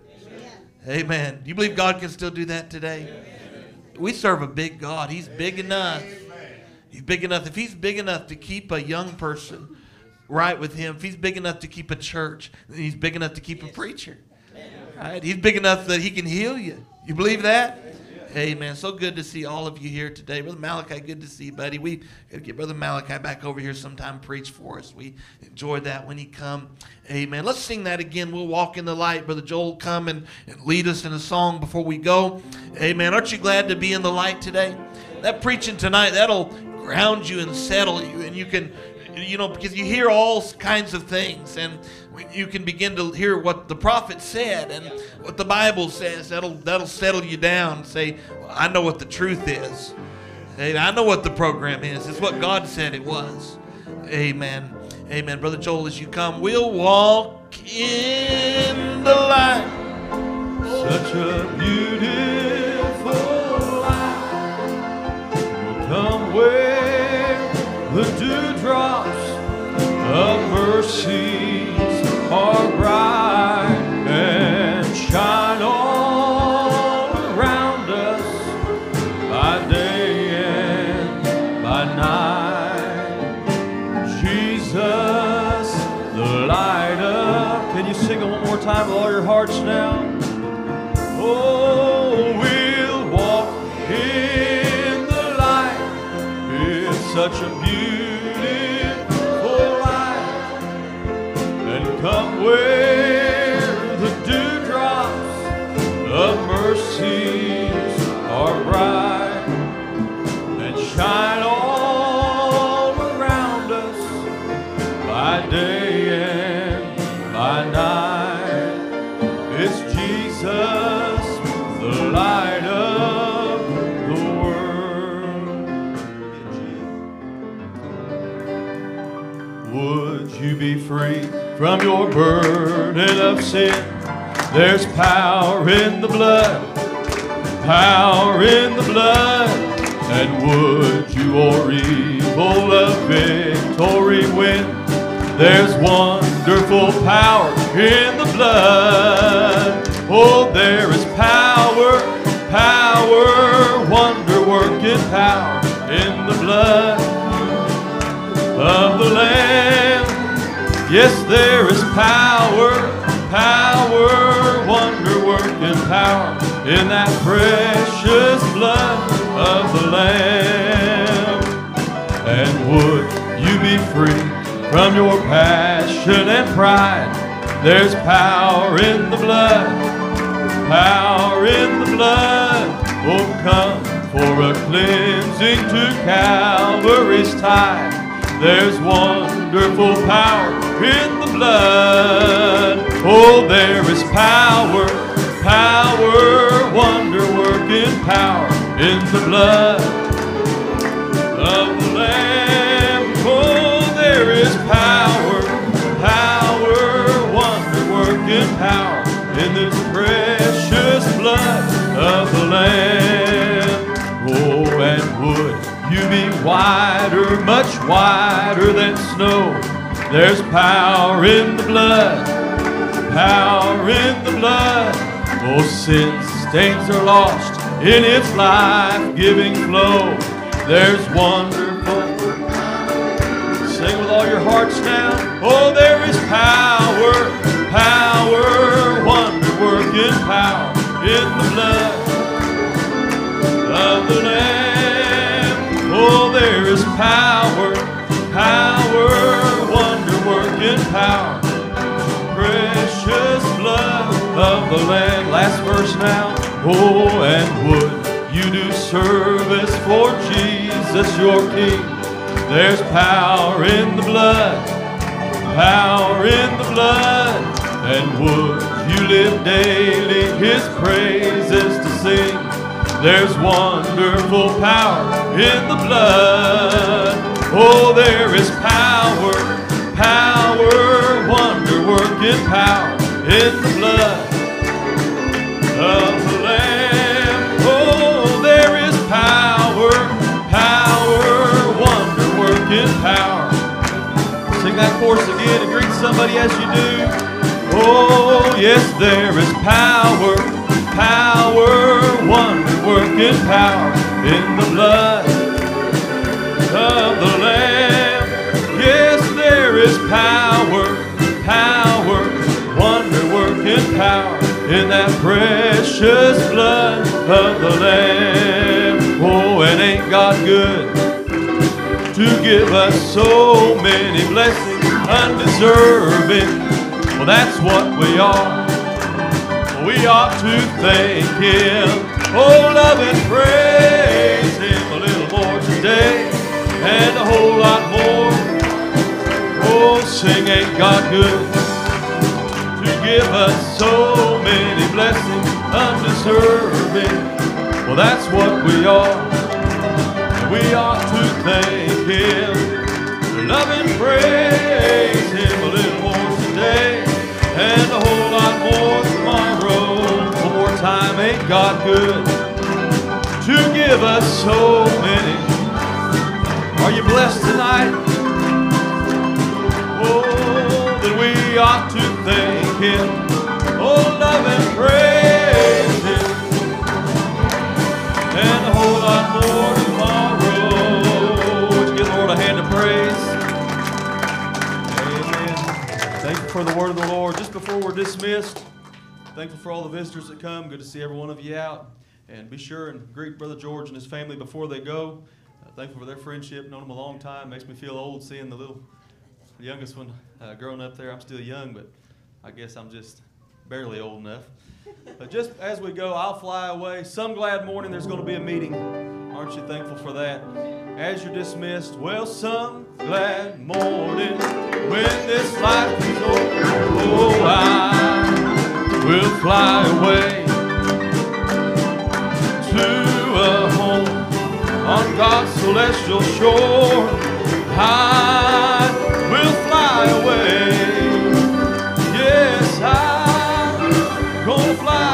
Amen. Do you believe God can still do that today? Amen. We serve a big God. He's big enough. He's big enough. If he's big enough to keep a young person right with him, if he's big enough to keep a church, then he's big enough to keep a preacher. Right? He's big enough that he can heal you. You believe that? Amen. So good to see all of you here today. Brother Malachi, good to see you, buddy. We gotta get Brother Malachi back over here sometime, preach for us. We enjoyed that when he come. Amen. Let's sing that again. We'll walk in the light. Brother Joel, come and lead us in a song before we go. Amen. Aren't you glad to be in the light today? That preaching tonight, that'll ground you and settle you. And you can, you know, because you hear all kinds of things. And you can begin to hear what the prophet said and what the Bible says. That'll settle you down and say, well, I know what the truth is. Amen. I know what the program is. It's what God said it was. Amen. Amen. Brother Joel, as you come, we'll walk in the light. Such a beautiful light. We'll come where the dewdrops of mercy are bright and shine all around us by day and by night. Jesus, the light up. Can you sing it one more time with all your hearts now? Oh, we'll walk in the light. It's such a come where the dewdrops of mercies are bright. shine all around us by day and by night. It's Jesus, the light of the world. Would you be free from your burden of sin? There's power in the blood, power in the blood. And would you or evil a victory win? There's wonderful power in the blood. Oh, there is power, power, wonder-working power in the blood of the Lamb. Yes, there is power, power, wonder-working power in that precious blood of the Lamb. And would you be free from your passion and pride? There's power in the blood, power in the blood. Oh, come for a cleansing to Calvary's tide. There's wonderful power in the blood. Oh, there is power, power, wonder-working power in the blood of the Lamb. Oh, there is power, power, wonder-working power in this precious blood of the Lamb. Oh, and would you be whiter, much whiter than snow? There's power in the blood, power in the blood. Oh, sin's stains are lost in its life-giving flow. There's wonderful. Sing with all your hearts now. Oh, there is power, power, wonder-working power in the blood of the Lamb. Oh, there is power, power, wonder-working power, precious blood of the Lamb. Last verse now. Oh, and would you do service for Jesus your King? There's power in the blood, power in the blood. And would you live daily His praises to sing? There's wonderful power in the blood. Oh, there is power, power, wonder-working power in the blood of the Lamb. Oh, there is power, power, wonder-working power. Sing that chorus again and greet somebody as you do. Oh, yes, there is power, power, wonder-working power in the blood of the Lamb. Yes, there is power, power, wonder-working power in that precious blood of the Lamb. Oh, and ain't God good to give us so many blessings undeserving? Well, that's what we are. We ought to thank Him. Oh, love and praise Him a little more today and a whole lot more. Oh, sing, ain't God good? Give us so many blessings undeserving. Well, that's what we are. We ought to thank Him, love and praise Him a little more today and a whole lot more tomorrow. One more time, ain't God good to give us so many? Are you blessed tonight? Oh, that we ought to thank Him. Oh, love and praise Him, and a whole lot more tomorrow. Would you give the Lord a hand of praise? Amen. Thank you for the word of the Lord. Just before we're dismissed, thankful for all the visitors that come. Good to see every one of you out. And be sure and greet Brother George and his family before they go. Thankful for their friendship. Known them a long time. Makes me feel old seeing the youngest one growing up there. I'm still young, but I guess I'm just barely old enough. But just as we go, I'll fly away. Some glad morning there's going to be a meeting. Aren't you thankful for that? As you're dismissed, well, some glad morning when this life is over, oh, I will fly away to a home on God's celestial shore. I will fly away. Yes, I'm gonna fly.